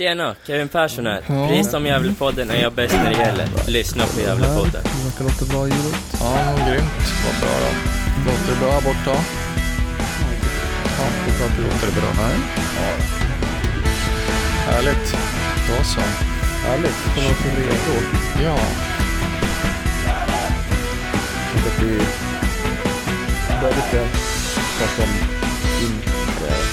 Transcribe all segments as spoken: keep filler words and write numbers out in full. Tjena, Kevin Persson här. Ja. Precis om Geflepodden är jag bäst när det gäller. Lyssna på Geflepodden. Det verkar låta bra ljud. Ja, grymt. Vad bra då. Låter det bra borta? Ja, det låter, låter det bra här. Ja. Härligt. Då så. Härligt. Kommer att få redo. Ja. Det blir väldigt bra. Fast om inte är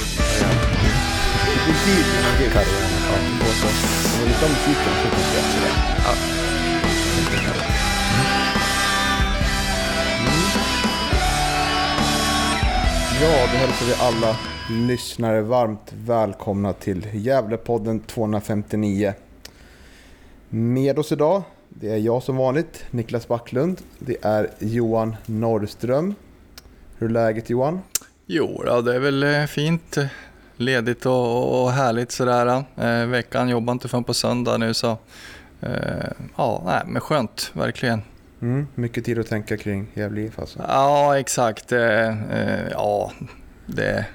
det är tid i karriären. Ja, och så var det de sitter och tycker jag till det. Ja. Ja, då hälsar vi alla lyssnare varmt välkomna till Geflepodden tvåhundrafemtionio. Med oss idag, det är jag som vanligt, Niklas Backlund. Det är Johan Norrström. Hur är läget, Johan? Jo, ja, det är väl fint. Ledigt och, och härligt sådär. Eh, veckan jobbar inte förrän på söndag nu, så eh, ja, nej, men skönt verkligen. Mm, mycket tid att tänka kring Gävle alltså. Ja, exakt. Eh, eh, ja, det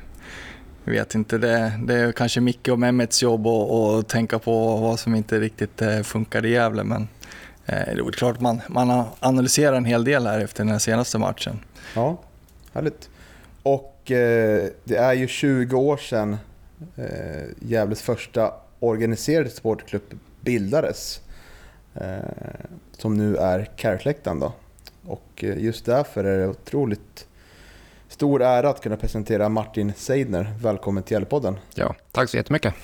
vet inte det. Det är kanske Mickey och Mehmets jobb och, och tänka på vad som inte riktigt eh, funkar i Gävle, men eh, det är klart man man analyserar en hel del här efter den här senaste matchen. Ja, härligt. Och det är ju tjugo år sedan eh, Gävles första organiserade sportklubb bildades, eh, som nu är Kärrkläktaren då. Och just därför är det otroligt stor ära att kunna presentera Martin Seidner. Välkommen till Geflepodden. Ja, tack så jättemycket.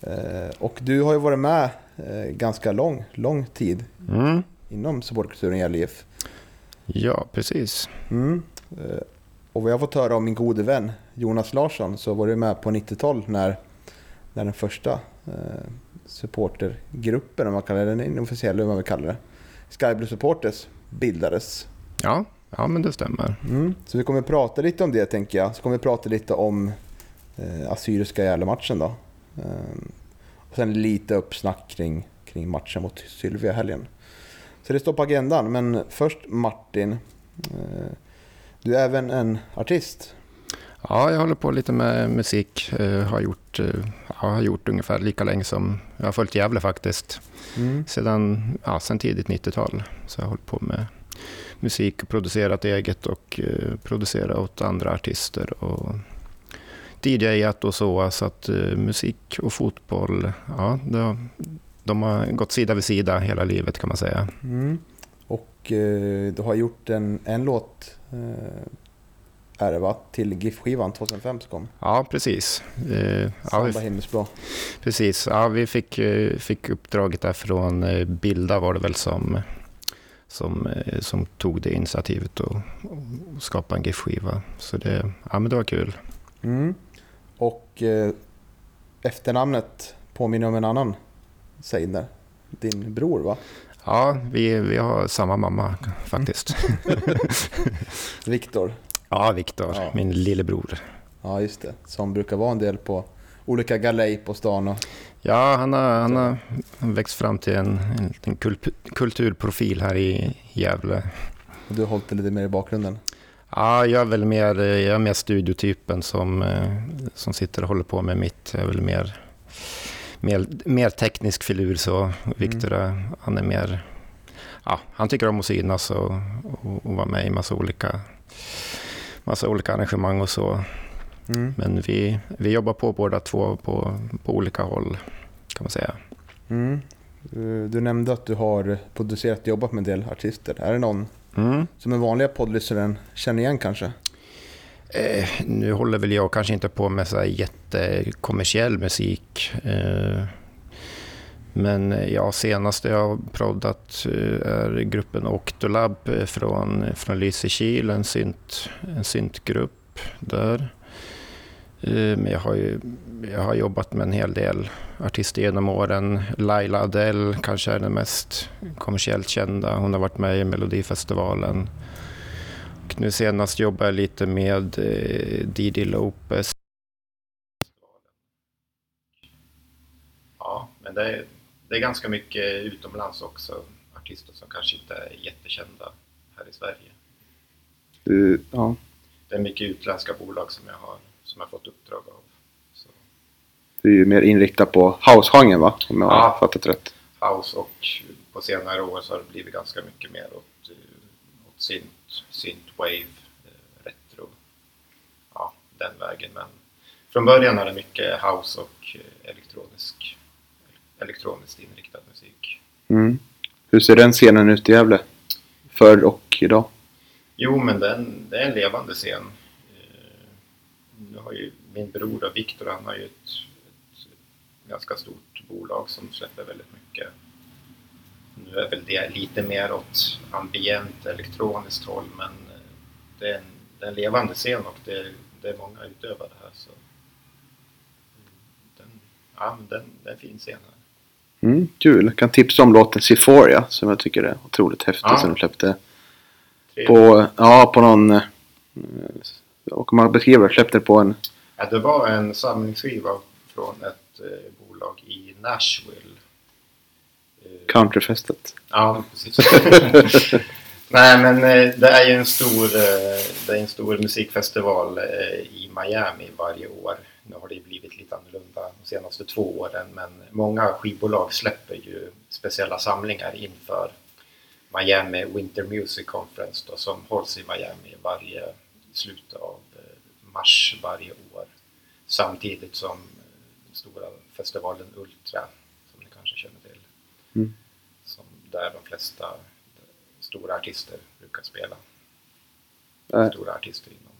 Eh, och du har ju varit med eh, ganska lång, lång tid mm. inom supportkulturen i L I F. Ja, precis. Mm. Eh, Och vad jag har fått höra om min gode vän Jonas Larsson, så var du med på nittiotal när, när den första eh, supportergruppen, om man kallar den inofficiella, hur man vill kalla det, Sky Blue Supporters, bildades. Ja, ja men det stämmer. Mm. Så vi kommer att prata lite om det, tänker jag. Så kommer vi prata lite om eh, Assyriska Gävle-matchen då. Ehm, och sen lite uppsnack kring, kring matchen mot Sylvia helgen. Så det står på agendan, men först Martin. Eh, Du är även en artist. Ja, jag håller på lite med musik. Jag har gjort, jag har gjort ungefär lika länge som jag har följt Gävle faktiskt. Mm. Sedan, ja, sedan tidigt nittiotal. Så jag har hållit på med musik och producerat eget och eh, producerat åt andra artister. Och D J-at och så. Så att eh, musik och fotboll, ja, det, de har gått sida vid sida hela livet kan man säga. Mm. Och eh, du har gjort en, en låt... är det va? Till GIF-skivan tjugohundrafem som kom. Ja, precis. Eh, Samba ja, himmelsblå. Precis, ja, vi fick, fick uppdraget där från Bilda var det väl som, som, som tog det initiativet och, och skapade en GIF-skiva. Så det, ja, men det var kul. Mm. Och eh, efternamnet påminner om en annan Seidner, din bror va? Ja, vi, vi har samma mamma faktiskt. Viktor. Ja, Viktor. Ja. Min lillebror. Ja, just det. Som brukar vara en del på olika galej på stan. Och... Ja, han har, han har växt fram till en, en liten kulturprofil här i Gävle. Och du har hållit lite mer i bakgrunden? Ja, jag är väl mer, jag är mer studiotypen som, som sitter och håller på med mitt. Jag är väl mer... Mer, mer teknisk filur så. Viktor, mm. han är mer, ja, han tycker om att synas och, och, och vara med i massa olika massa olika arrangemang och så. Mm. Men vi, vi jobbar på båda två på, på olika håll kan man säga. Mm. Du nämnde att du har producerat och jobbat med en del artister. Är det någon mm. som en vanlig poddlyssaren känner igen kanske? Eh, nu håller väl jag kanske inte på med så här jättekommersiell musik, eh, men ja, senaste jag proddat eh, är gruppen Octolab från, från Lysekil, en, synt, en syntgrupp där. Eh, men jag har, ju, jag har jobbat med en hel del artister genom åren. Laila Adele kanske är den mest kommersiellt kända, hon har varit med i Melodifestivalen. Nu senast jobbar jag lite med eh, Didi Lopez. Ja, men det är, det är ganska mycket utomlands också. Artister som kanske inte är jättekända här i Sverige. Uh, ja. Det är mycket utländska bolag som jag har som jag fått uppdrag av. Så. Du är ju mer inriktad på house-genren, va? Om jag ja. har fattat rätt. House, och på senare år så har det blivit ganska mycket mer åt, åt synth, synthwave, retro. Ja, den vägen. Men från början är det mycket house och elektronisk, elektroniskt inriktad musik. Mm. Hur ser den scenen ut i Gävle? Förr och idag? Jo, men den, det är en levande scen. Nu har ju min bror då, Viktor, han har ju ett, ett ganska stort bolag som släpper väldigt mycket. Nu är väl det lite mer åt ambient, elektroniskt håll, men det är en, det är en levande scen och det, det är många utövare här. Så den, ja, men den, den är en fin scen här. Mm, kul. Jag kan tipsa om låten Sephora som jag tycker är otroligt häftig, ja. Som de släppte på, ja, på någon... Och man beskriver, släppte på en... Ja, det var en samlingsskiva från ett eh, bolag i Nashville. Countryfestet. Ja, precis. Nej, men eh, det är ju en stor, eh, det är en stor musikfestival eh, i Miami varje år. Nu har det blivit lite annorlunda de senaste två åren. Men många skivbolag släpper ju speciella samlingar inför Miami Winter Music Conference då, som hålls i Miami varje... slutet av mars varje år, samtidigt som den stora festivalen Ultra, som ni kanske känner till, mm. som där de flesta stora artister brukar spela. Äh. Stora artister inom,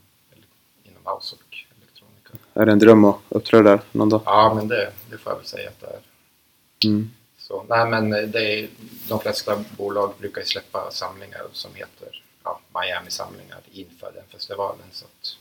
inom house och elektronika. Är det en dröm att uppträda där någon dag? Ja, men det, det får jag väl säga att det är. Mm. Så, nej, men det är, de flesta bolag brukar släppa samlingar som heter Miami-samlingar inför den festivalen, så att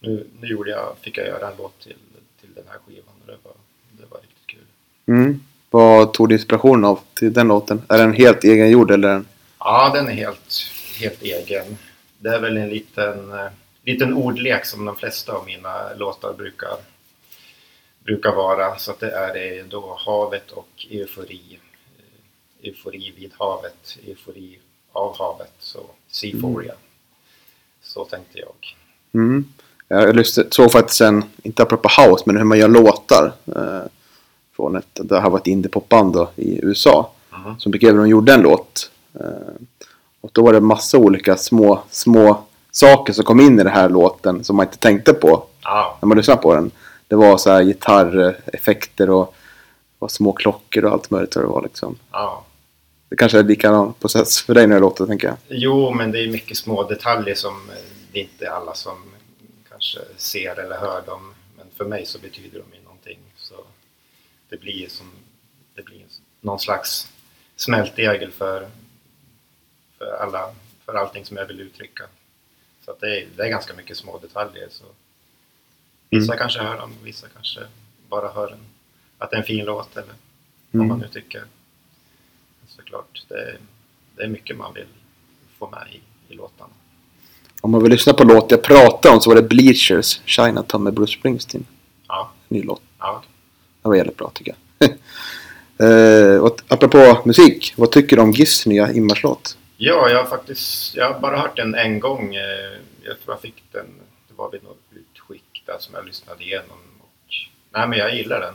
nu, nu gjorde jag, fick jag göra en låt till, till den här skivan och det var, det var riktigt kul. Mm. Vad tog du inspiration av till den låten? Är den helt egengjord eller? Den... Ja, den är helt, helt egen. Det är väl en liten, eh, liten ordlek som de flesta av mina låtar brukar, brukar vara, så att det är eh, då havet och eufori. Eh, eufori vid havet, eufori av havet, så Seaforia. Mm. Så tänkte jag. Mm. Jag såg faktiskt en, inte apropå house, men hur man gör låtar eh, från ett, det här var ett indie-popband i U S A, mm. som beskrev hur de gjorde en låt. Eh, och då var det massa olika små, små saker som kom in i den här låten som man inte tänkte på ah. när man lyssnade på den. Det var så här gitarreffekter och, och små klockor och allt möjligt vad det var liksom. Ah. Det kanske är en likadan process för dig när det låter, tänker jag. Jo, men det är mycket små detaljer som det inte är alla som kanske ser eller hör dem. Men för mig så betyder de ju någonting. Så det blir som det blir någon slags smältdegel för, för, alla, för allting som jag vill uttrycka. Så att det, är, det är ganska mycket små detaljer. Så vissa mm. kanske hör dem, vissa kanske bara hör den. Att det är en fin låt eller vad mm. man nu tycker. Såklart, det är, det är mycket man vill få med i, i låtarna. Om man vill lyssna på låt jag pratar om så var det Bleachers, Chinatown med Bruce Springsteen. Ja. Ny låt. Ja. Det var jävligt bra tycker jag. eh, och apropå musik, vad tycker du om Giffs nya Image-låt? Ja, jag har faktiskt, jag har bara hört den en gång. Jag tror jag fick den, det var vid något utskick där som jag lyssnade igenom. Och, nej men jag gillar den.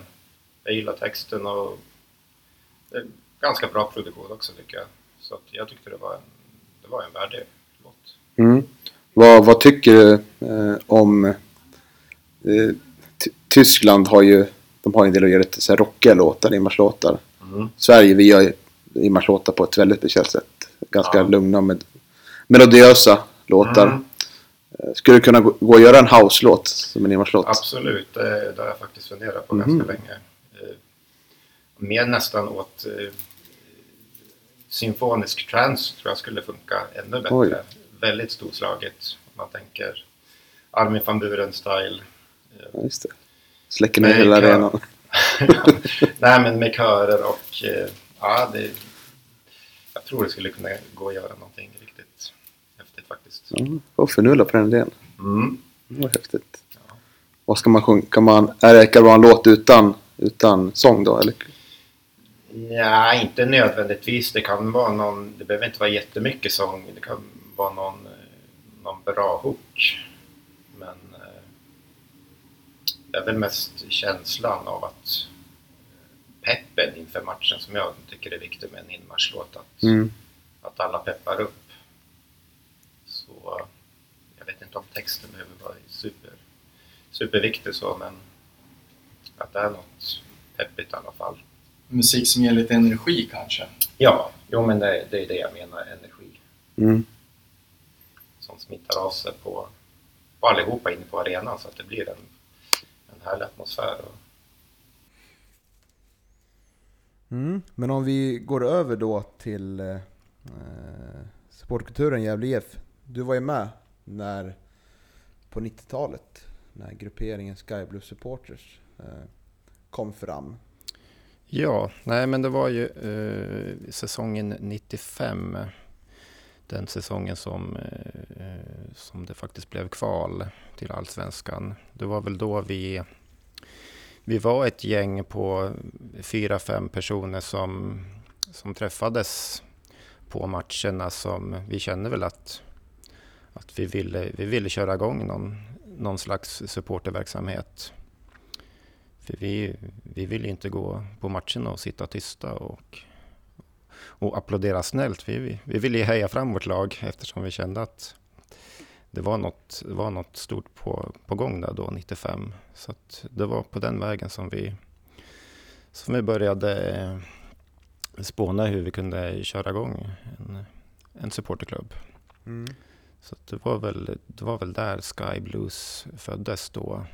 Jag gillar texten och... Det, ganska bra produktion också tycker jag. Så att jag tyckte det var en, det var en värdig låt. Mm. Vad, vad tycker du eh, om... Eh, t- Tyskland har ju... De har en del att göra lite så här rockiga låtar, Image-låtar. Mm. Sverige, vi gör Image-låtar på ett väldigt speciellt sätt. Ganska ja. lugna med melodiösa låtar. Mm. Skulle du kunna gå, gå och göra en house-låt som en Image-låt? Absolut, det, det har jag faktiskt funderat på mm. ganska länge. Mer nästan åt... Eh, symfonisk trance tror jag skulle funka ännu bättre. Oj. Väldigt storslaget om man tänker Armin van Buren style. Ja, just det. Släcker ner hela arenan. Nej men med körer och ja, det, jag tror det skulle kunna gå och göra någonting riktigt häftigt faktiskt. Mm. Och förnulla på den idén. Mm. Vad häftigt. Ja. Och ska man sjunga, kan man räcka vara en låt utan, utan sång då eller? Nej, inte nödvändigtvis. Det kan vara någon, det behöver inte vara jättemycket sång. Det kan vara någon, någon bra hook. Men det är väl mest känslan av att peppen inför matchen som jag tycker är viktig med en inmarschlåt, att, mm. att alla peppar upp. Så jag vet inte om texten behöver vara super, superviktig så, men att det är något peppigt i alla fall. Musik som ger lite energi kanske? Ja, jo, men det, det är det jag menar, energi. Mm. Som smittar av sig på, på allihopa inne på arenan så att det blir en, en härlig atmosfär. Och... Mm. Men om vi går över då till eh, supportkulturen Gävle I F. Du var ju med när, på nittiotalet när grupperingen Sky Blue Supporters eh, kom fram. Ja, nej men det var ju eh, säsongen nittiofem, den säsongen som, eh, som det faktiskt blev kval till Allsvenskan. Det var väl då vi, vi var ett gäng på fyra, fem personer som, som träffades på matcherna, som vi kände väl att, att vi, ville, vi ville köra igång någon, någon slags supporterverksamhet. För vi, vi ville inte gå på matchen och sitta tysta och, och applådera snällt. Vi, vi, vi ville ju heja fram vårt lag eftersom vi kände att det var något, det var något stort på, på gång där då, nittiofem. Så att det var på den vägen som vi, som vi började spåna hur vi kunde köra igång en, en supporterklubb. Mm. Så att det, var väl, det var väl där Sky Blues föddes då.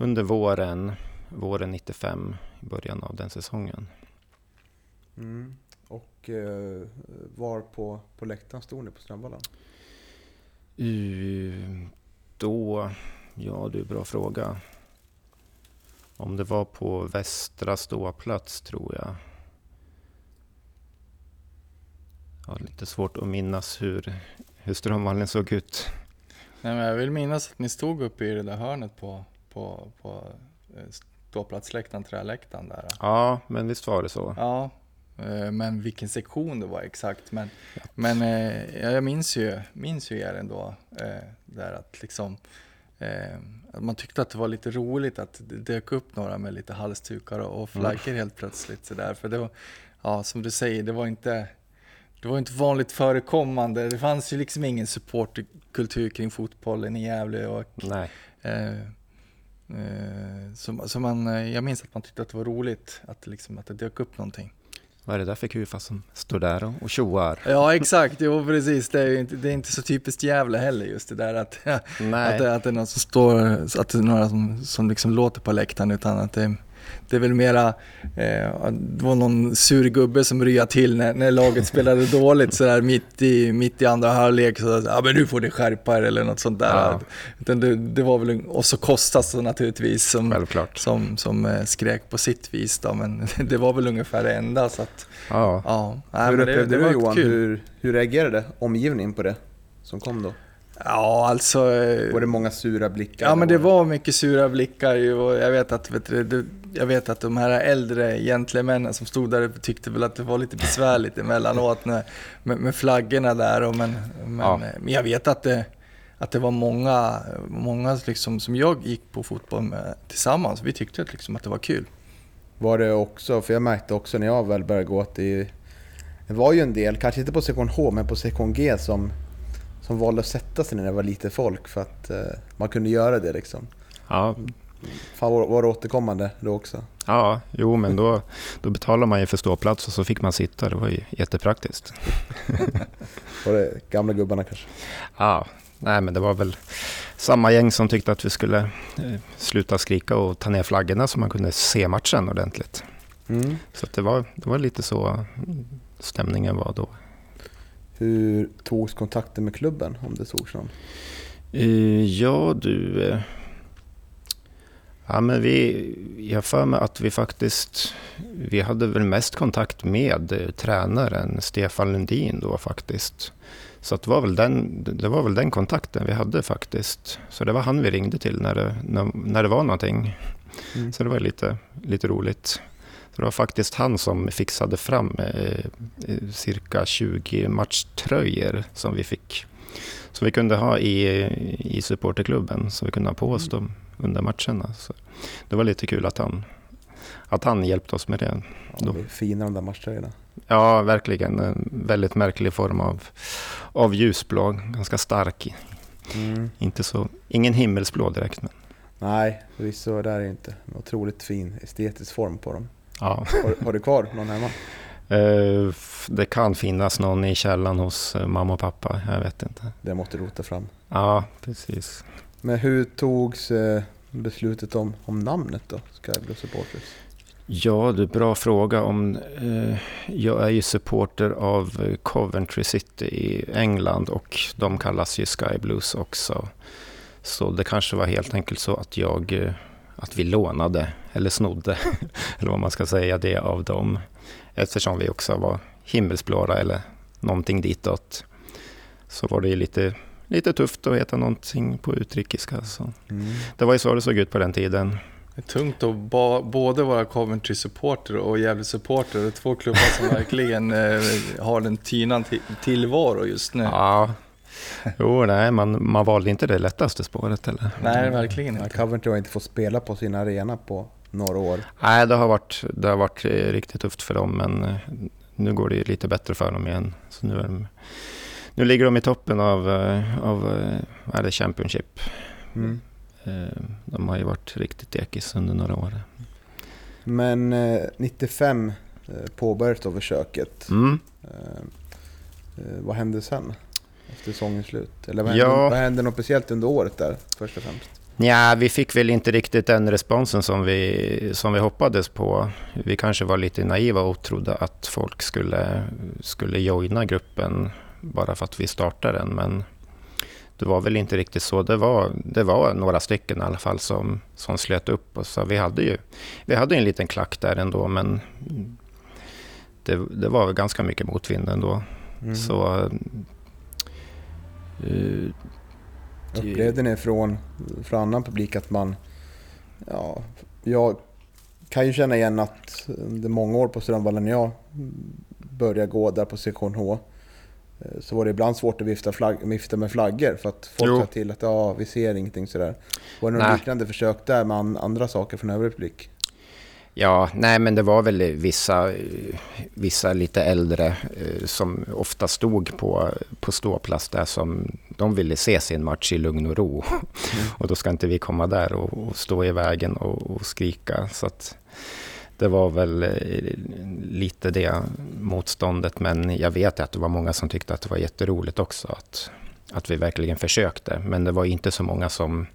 Under våren, våren nittiofem, i början av den säsongen. Mm. Och eh, var på, på läktaren stod ni på Strömvallen? Uh, då, ja du, bra fråga. Om det var på västra ståplats tror jag. Jag har lite svårt att minnas hur, hur Strömvallen såg ut. Nej, men jag vill minnas att ni stod uppe i det där hörnet på... på, på ståplatsläktaren, träläktaren där. Ja, men visst var det så. Ja, men vilken sektion det var exakt. Men, ja. men jag minns ju, minns ju er ändå där att liksom att man tyckte att det var lite roligt att det dök upp några med lite halstukar och flaggor mm. helt plötsligt så där. För det var, ja, som du säger, det var inte det var inte vanligt förekommande. Det fanns ju liksom ingen supportkultur kring fotbollen i Gävle och nej. Eh, Så, så man, jag minns att man tyckte att det var roligt att, liksom, att det dök upp någonting. Vad är det där för kufa som står där och, och tjoar? Ja exakt, jo, precis. Det är, ju inte, det är inte så typiskt Gävle heller just det där att, nej. att, att det är någon som står, att det är några som, som liksom låter på läktaren, utan att det, det är väl mera eh, det var någon surgubbe som ryade till när, när laget spelade dåligt så där, mitt, i, mitt i andra halvlek så ja ah, men nu får det skärpa er eller något sånt där. Ja. Utan det, det var väl och så Kostas så naturligtvis som, som, som skrek på sitt vis då, men det var väl ungefär det enda så att, ja. Ja. Ja, hur upplevde det, det var du Johan? Hur, hur reagerade omgivningen på det som kom då? Ja, alltså... Var det många sura blickar? Ja, men det var mycket sura blickar. Jag vet att, vet du, jag vet att de här äldre gentlemännen som stod där tyckte väl att det var lite besvärligt emellanåt med, med, med flaggorna där. Och men, men, ja. Men jag vet att det, att det var många, många liksom, som jag gick på fotboll med tillsammans. Vi tyckte liksom att det var kul. Var det också, för jag märkte också när jag väl började gå att det, det var ju en del, kanske inte på sektion H men på sektion G som... som valde att sätta sig när det var lite folk för att eh, man kunde göra det liksom. Ja. Fan, var, var det återkommande då också? Ja, jo men då, då betalade man ju för ståplats och så fick man sitta. Det var ju jättepraktiskt. Var det gamla gubbarna kanske? Ja, nej men det var väl samma gäng som tyckte att vi skulle eh, sluta skrika och ta ner flaggorna så man kunde se matchen ordentligt. Mm. Så att det, var, det var lite så stämningen var då. Hur togs kontakten med klubben, om det såg sån? Uh, ja, du... Uh, ja, men vi... Jag för mig att vi faktiskt... Vi hade väl mest kontakt med uh, tränaren Stefan Lundin då faktiskt. Så att det, var väl den, det var väl den kontakten vi hade faktiskt. Så det var han vi ringde till när det, när, när det var någonting. Mm. Så det var lite, lite roligt. Det var faktiskt han som fixade fram eh, cirka tjugo matchtröjor som vi fick. Som vi kunde ha i, i supporterklubben. Så vi kunde ha på oss mm. dem under matcherna. Så det var lite kul att han, att han hjälpte oss med det. Ja, det är fina de där matcherna. Ja, verkligen. En väldigt märklig form av, av ljusblå. Ganska stark. Mm. Inte så, ingen himmelsblå direkt. Men. Nej, så där är det inte. En otroligt fin estetisk form på dem. Ja. Har, har du kvar någon hemma? Uh, det kan finnas någon i källan hos mamma och pappa, jag vet inte. Det måste rota fram. Ja, precis. Men hur togs beslutet om, om namnet då, Sky Blue Supporters? Ja, det är en bra fråga. Om, eh, jag är ju supporter av Coventry City i England och de kallas ju Sky Blues också. Så det kanske var helt enkelt så att, jag, att vi lånade eller snodde eller vad man ska säga det av dem. Eftersom vi också var himmelsblåra eller någonting ditåt så var det ju lite... Lite tufft att heta någonting på utrikiska. Alltså. Mm. Det var ju så det såg ut på den tiden. Det är tungt att ba- både vara Coventry-supporter och Gävle-supporter. Det är två klubbar som verkligen eh, har den tynan t- tillvaro just nu. Ja, jo, nej, man, man valde inte det lättaste spåret. Eller? Nej, verkligen inte. Coventry har inte fått spela på sin arena på några år. Nej, det har varit, det har varit riktigt tufft för dem. Men nu går det ju lite bättre för dem igen. Så nu är de... Nu ligger de i toppen av, av är det Championship. Mm. De har ju varit riktigt ekis under några år. Men nittiofem påbörjades av försöket. Mm. Vad hände sen efter säsongens slut? Eller vad hände, ja. vad hände något speciellt under året där först och främst? Ja, vi fick väl inte riktigt den responsen som vi, som vi hoppades på. Vi kanske var lite naiva och trodde att folk skulle, skulle joina gruppen bara för att vi startade den, men det var väl inte riktigt så. Det var, det var några stycken i alla fall som, som slöt upp och så. Vi hade ju vi hade en liten klack där ändå, men det, det var ganska mycket motvind ändå. Mm. Så uh, upplevde ni från, från annan publik att man, ja, jag kan ju känna igen att under många år på Strömvallen när jag började gå där på sektion H så var det ibland svårt att vifta, flagg, vifta med flaggor för att folk sa till att ja, vi ser ingenting sådär. Var det något liknande försök där med andra saker från övrig publik? Ja, nej, men det var väl vissa, vissa lite äldre som ofta stod på, på ståplats där som de ville se sin match i lugn och ro. Mm. Och då ska inte vi komma där och, och stå i vägen och, och skrika så att... Det var väl lite det motståndet, men jag vet att det var många som tyckte att det var jätteroligt också att, att vi verkligen försökte. Men det var inte så många som,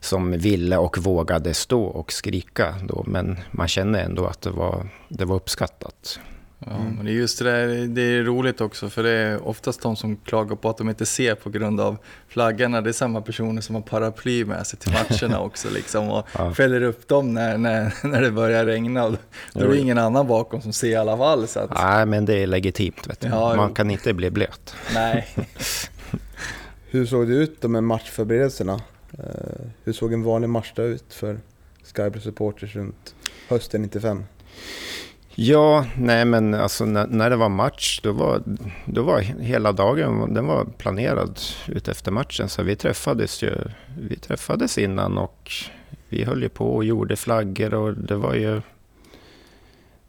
som ville och vågade stå och skrika då, men man kände ändå att det var, det var uppskattat. Ja, men det är just det där, det är roligt också för det är oftast de som klagar på att de inte ser på grund av flaggorna. Det är samma personer som har paraply med sig till matcherna också liksom, och ja. fäller upp dem när, när, när det börjar regna. Då jo. är det ingen annan bakom som ser i alla fall. Så att... Nej, men det är legitimt. Vet du. Ja, man kan inte bli blöt. Nej. Hur såg det ut då med matchförberedelserna? Hur såg en vanlig match där ut för Sky Blue Supporters runt hösten nittiofem? Ja, nej men alltså när, när det var match då var, då var hela dagen den var planerad ut efter matchen, så vi träffades ju vi träffades innan och vi höll ju på och gjorde flaggor och det var ju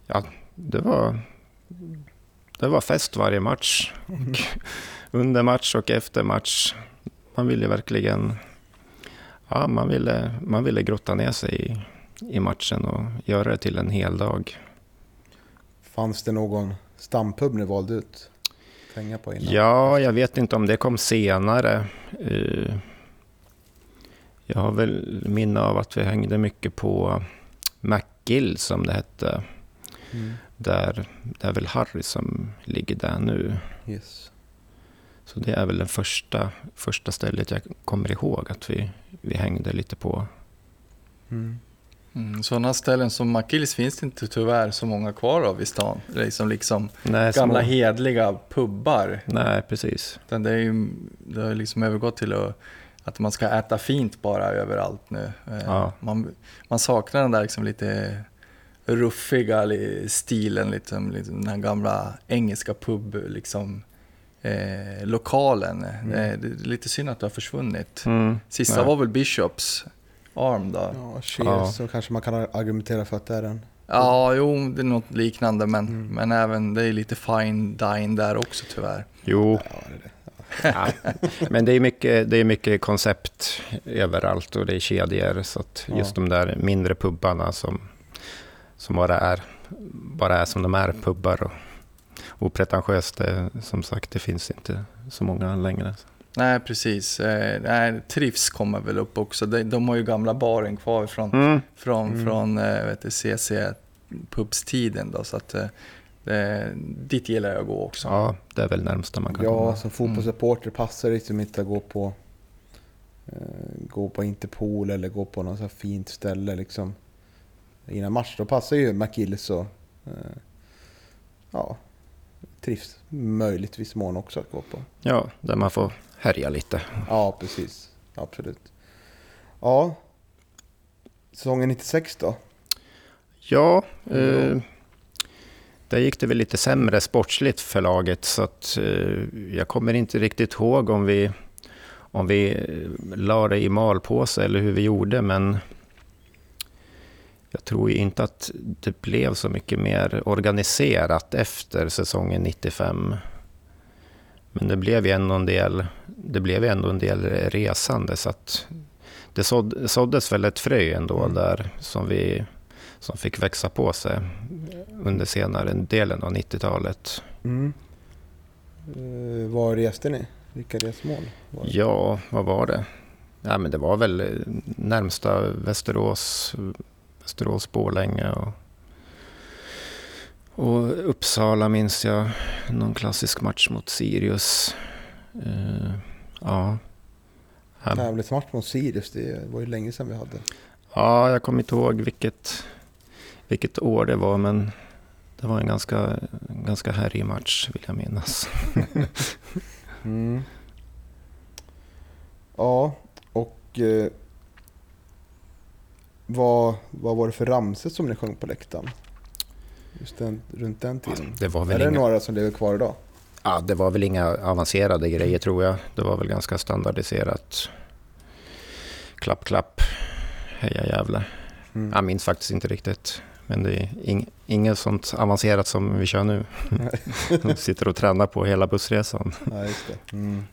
ja, det var det var fest varje match och under match och efter match. Man ville verkligen ja, man ville man ville grotta ner sig i, i matchen och göra det till en hel dag. Fanns det någon stampub ni valde ut? Tänga på innan. Ja, jag vet inte om det kom senare. Jag har väl minne av att vi hängde mycket på McGill som det hette. Mm. Där, det är väl Harry som ligger där nu. Yes. Så det är väl det första, första stället jag kommer ihåg att vi, vi hängde lite på. Mm. Mm, sådana ställen som Mackills finns det inte tyvärr så många kvar av i stan. Liksom, liksom Nej, gamla små. Hedliga pubbar. Nej, precis. Det är ju, det har liksom övergått till att, att man ska äta fint bara överallt nu. Ja. Man, man saknar den där liksom lite ruffiga stilen, liksom, liksom den här gamla engelska pub liksom, eh, lokalen. Mm. Det är lite synd att det har försvunnit. Mm. Sista Nej. var väl Bishops. arm där. Ja, cheers, ja. Så kanske man kan argumentera för att det är den. Ja, jo, det är något liknande, men, mm. men även det är lite fine dine där också tyvärr. Jo. Ja, det är det. Ja. Men det är mycket, det är mycket koncept överallt och det är kedjor, så att just ja. de där mindre pubbarna som, som bara, är, bara är som de är, pubbar och opretentiöst, som sagt, det finns inte så många längre. Nej, precis. Eh, nej, Trivs kommer väl upp också. De, de har ju gamla baren kvar från, mm. från, mm. från eh, vet du, C C-pubstiden då, så att eh, det, dit gillar jag att gå också. Ja, det är väl närmsta man kan ja, komma. Ja, som fotbollssupporter mm. passar det liksom inte att gå på eh, gå på Interpol eller gå på något så här fint ställe liksom. Innan match då passar ju McGillis och eh, ja, Trivs möjligtvis mån också att gå på. Ja, där man får härja lite. Ja, precis. Absolut. Ja. Säsongen nittiosex då? Ja, eh, där gick det väl lite sämre sportsligt för laget, så att eh, jag kommer inte riktigt ihåg om vi om vi la det i malpåse eller hur vi gjorde, men jag tror ju inte att det blev så mycket mer organiserat efter säsongen nittiofem. Men det blev ju ändå en del, det blev ändå en del resande, så att det såd, såddes väl ett frö ändå mm. där som vi som fick växa på sig under senare delen av nittiotalet. Mm. Eh, vad reste ni? Vilka resmål var det? Ja, vad var det? Nej, men det var väl närmsta Västerås Västerås, Borlänge och, och Uppsala minns jag. Någon klassisk match mot Sirius. Uh, ja. Tävlingsmatch mot Sirius, det var ju länge sedan vi hade. Ja, jag kommer inte ihåg vilket, vilket år det var, men det var en ganska, ganska härlig match vill jag minnas. mm. Ja, och... Eh... Vad, vad var det för ramset som ni sjöng på läktaren? Just den, runt den tiden. Det var väl är det inga... några som lever kvar idag? Ja, det var väl inga avancerade grejer tror jag. Det var väl ganska standardiserat. Klapp, klapp. Heja jävla. Mm. Jag minns faktiskt inte riktigt. Men det är ing, inget sånt avancerat som vi kör nu. De sitter och tränar på hela bussresan. Ja, just det. Mm.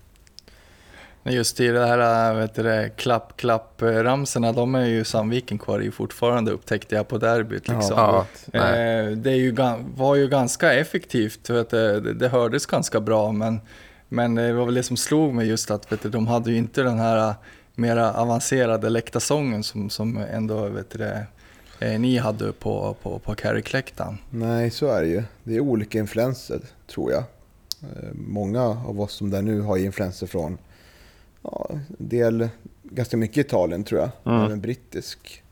Just i det här, vet du det, klapp, klapp ramserna, de är ju Sandviken kvar i fortfarande, upptäckte jag på derbyt liksom. Ja, ja, eh, det är ju, var ju ganska effektivt, vet du, det, det hördes ganska bra, men, men det var väl det som slog mig just att vet du, de hade ju inte den här mera avancerade läktarsången som, som ändå vet du det, eh, ni hade på, på, på Carrick-läktaren. Nej, så är det ju. Det är olika influenser tror jag. Eh, många av oss som där nu har influenser från ja, del ganska mycket Italien tror jag, mm. även brittisk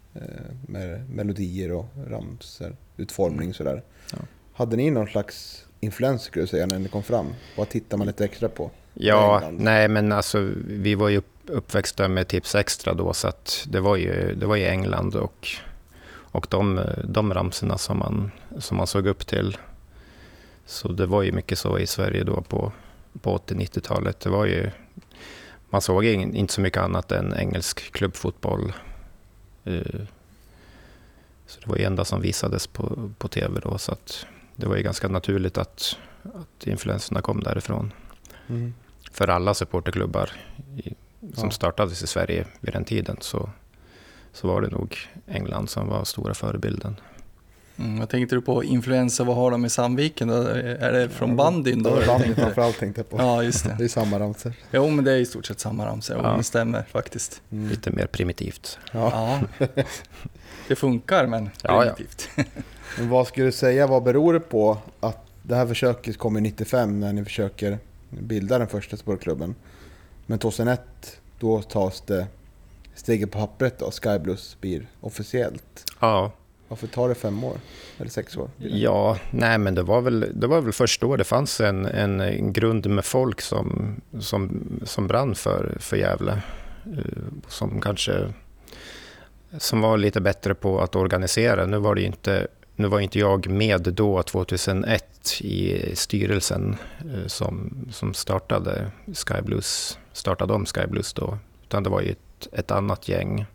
med melodier och ramser, utformning sådär. Ja. Hade ni någon slags influens skulle jag säga när ni kom fram? Vad tittar man lite extra på? Ja, nej men alltså vi var ju uppväxta med Tips Extra då, så att det var ju det var ju England och och de de ramserna som man som man såg upp till. Så det var ju mycket så i Sverige då på på åttio-nittiotalet. Det var ju man såg ingen, inte så mycket annat än engelsk klubbfotboll. Uh, så det var ju enda som visades på, på tv då. Så att det var ju ganska naturligt att, att influenserna kom därifrån. Mm. För alla supporterklubbar i, som ja. startades i Sverige vid den tiden så, så var det nog England som var stora förebilden. Mm, vad tänkte du på? Influenser, vad har de i Sandviken? Är det från bandyn då? Bandyn framförallt tänkte jag på. Ja, just det. Det är samma ramser. Jo, men det är i stort sett samma ramser. Ja. Det stämmer faktiskt. Mm. Lite mer primitivt. Ja. ja. Det funkar, men ja, primitivt. Ja. Men vad skulle du säga, vad beror det på att det här försöket kom i nittiofem när ni försöker bilda den första sportklubben? Men två tusen ett, då tas det steget på pappret då. Sky Blue blir officiellt. Ja. Varför tar det fem år? Eller sex år? Ja, nej men det var väl, det var väl första år det fanns en, en grund med folk som, som, som brann för, för Gävle. Som kanske som var lite bättre på att organisera. Nu var, det inte, nu var inte jag med då tjugohundraett i styrelsen som, som startade Sky Blues, startade om Sky Blues då. Utan det var ju ett, ett annat gäng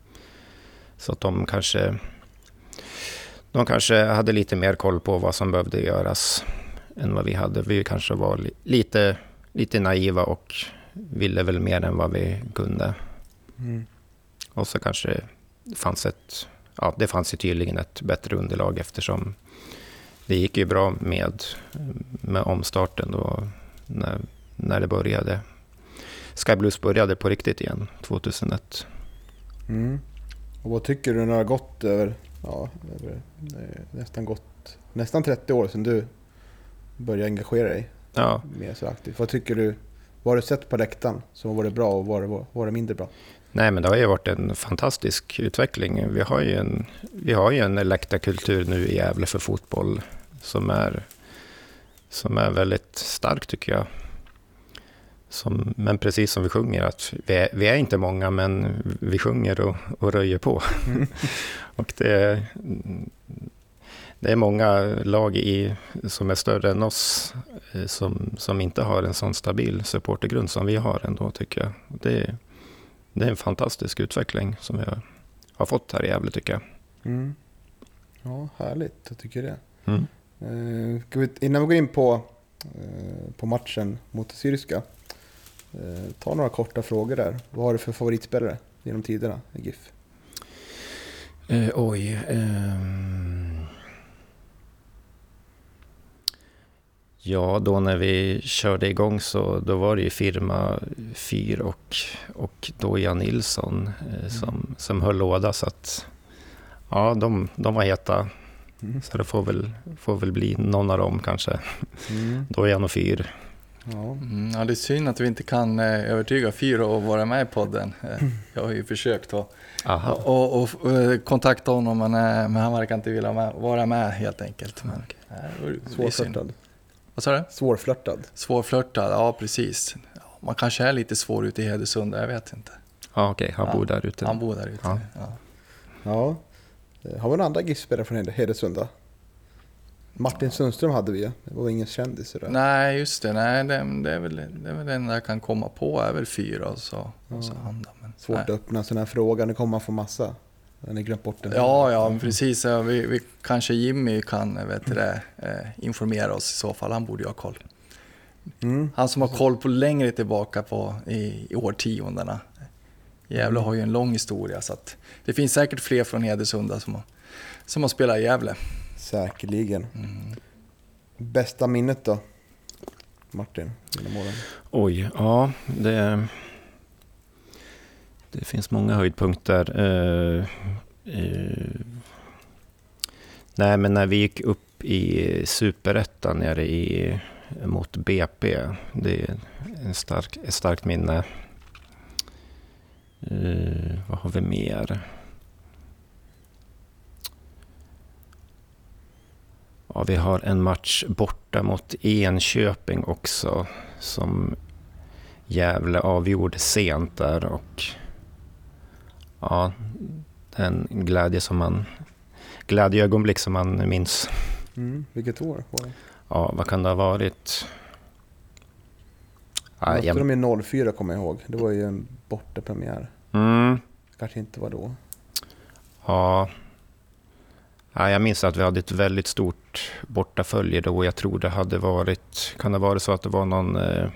Så att de kanske, de kanske hade lite mer koll på vad som behövde göras än vad vi hade. Vi kanske var li- lite, lite naiva och ville väl mer än vad vi kunde. Mm. Och så kanske fanns ett, ja, det fanns ju tydligen ett bättre underlag, eftersom det gick ju bra med, med omstarten då, när, när det började. Sky Blues började på riktigt igen tjugohundraett. Mm. Och vad tycker du när det har gått över, ja, över nästan, gått, nästan trettio år sedan du började engagera dig ja. mer så aktivt? Vad tycker du, vad har du sett på läktaren som var det bra och var det, var det mindre bra? Nej, men det har ju varit en fantastisk utveckling. Vi har ju en, vi har ju en läktarkultur nu i Gävle för fotboll som är, som är väldigt stark, tycker jag. Som, men precis som vi sjunger, att vi är, vi är inte många, men vi sjunger och, och röjer på. Mm. Och det, det är många lag i, som är större än oss som, som inte har en sån stabil supportergrund som vi har ändå, tycker jag. Det, det är en fantastisk utveckling som vi har, har fått här i Gävle, tycker jag. Mm. Ja, härligt, jag tycker det. Mm. Eh, ska vi, innan vi går in på, eh, på matchen mot Assyriska, ta några korta frågor där. Vad har du för favoritspelare genom tiderna i GIF? Eh, oj. Eh, ja, då när vi körde igång så då var det ju firma fyr och, och då Jan Nilsson eh, som, mm. som höll låda. Så att, ja, de, de var heta. Mm. Så det får väl, får väl bli någon av dem kanske. Mm. Då Jan och fyr. Ja. Mm, ja, det är synd att vi inte kan eh, övertyga Fyra och vara med i podden. Eh, jag har ju försökt att och, och, och, kontakta honom, men, eh, men han verkar inte vilja med, vara med helt enkelt. Men, eh, svårflörtad. Vad sa du? Svårflörtad. Svårflörtad, ja precis. Ja, man kanske är lite svår ute i Hedersunda, jag vet inte. Ja, okej, okay. han, han bor där ute. Han bor där ute, ja. ja. ja. Har vi någon andra giftspelare från Hedersunda? Martin Sundström hade vi, det var ingen kändis där. Nej, just det. Nej, det, det är väl det är väl den där jag kan komma på är väl fyra och så ja. och så han, men svårt nej. att öppna sån här frågan, det kommer få massa. Ni glömt bort den. Ja, ja, men precis. Vi, vi kanske Jimmy kan vet det, informera oss i så fall, han borde ju ha koll. Mm. Han som har koll på längre tillbaka på i, i årtiondena. Gävle har ju en lång historia, så att det finns säkert fler från Hedersunda som har, som har spelat i Gävle. Säkerligen. Mm. Bästa minnet då, Martin? Oj, ja, det, det finns många höjdpunkter. Uh, uh, nej, men när vi gick upp i Superettan nere i, mot B P, det är en stark, ett starkt minne. Uh, vad har vi mer? Ja, vi har en match borta mot Enköping också som Gävle avgjorde sent där, och ja, en glädje som man glädjeögonblick som man minns. Mm, vilket år var det? Ja, vad kan det ha varit? Ja, jag tror de är noll fyra, kommer jag ihåg. Det var ju en bortapremiär. Mm. Kanske inte var då. Ja. Ja, jag minns att vi hade ett väldigt stort bortafölje då. Jag tror det hade varit, kan det vara så att det var någon, eh,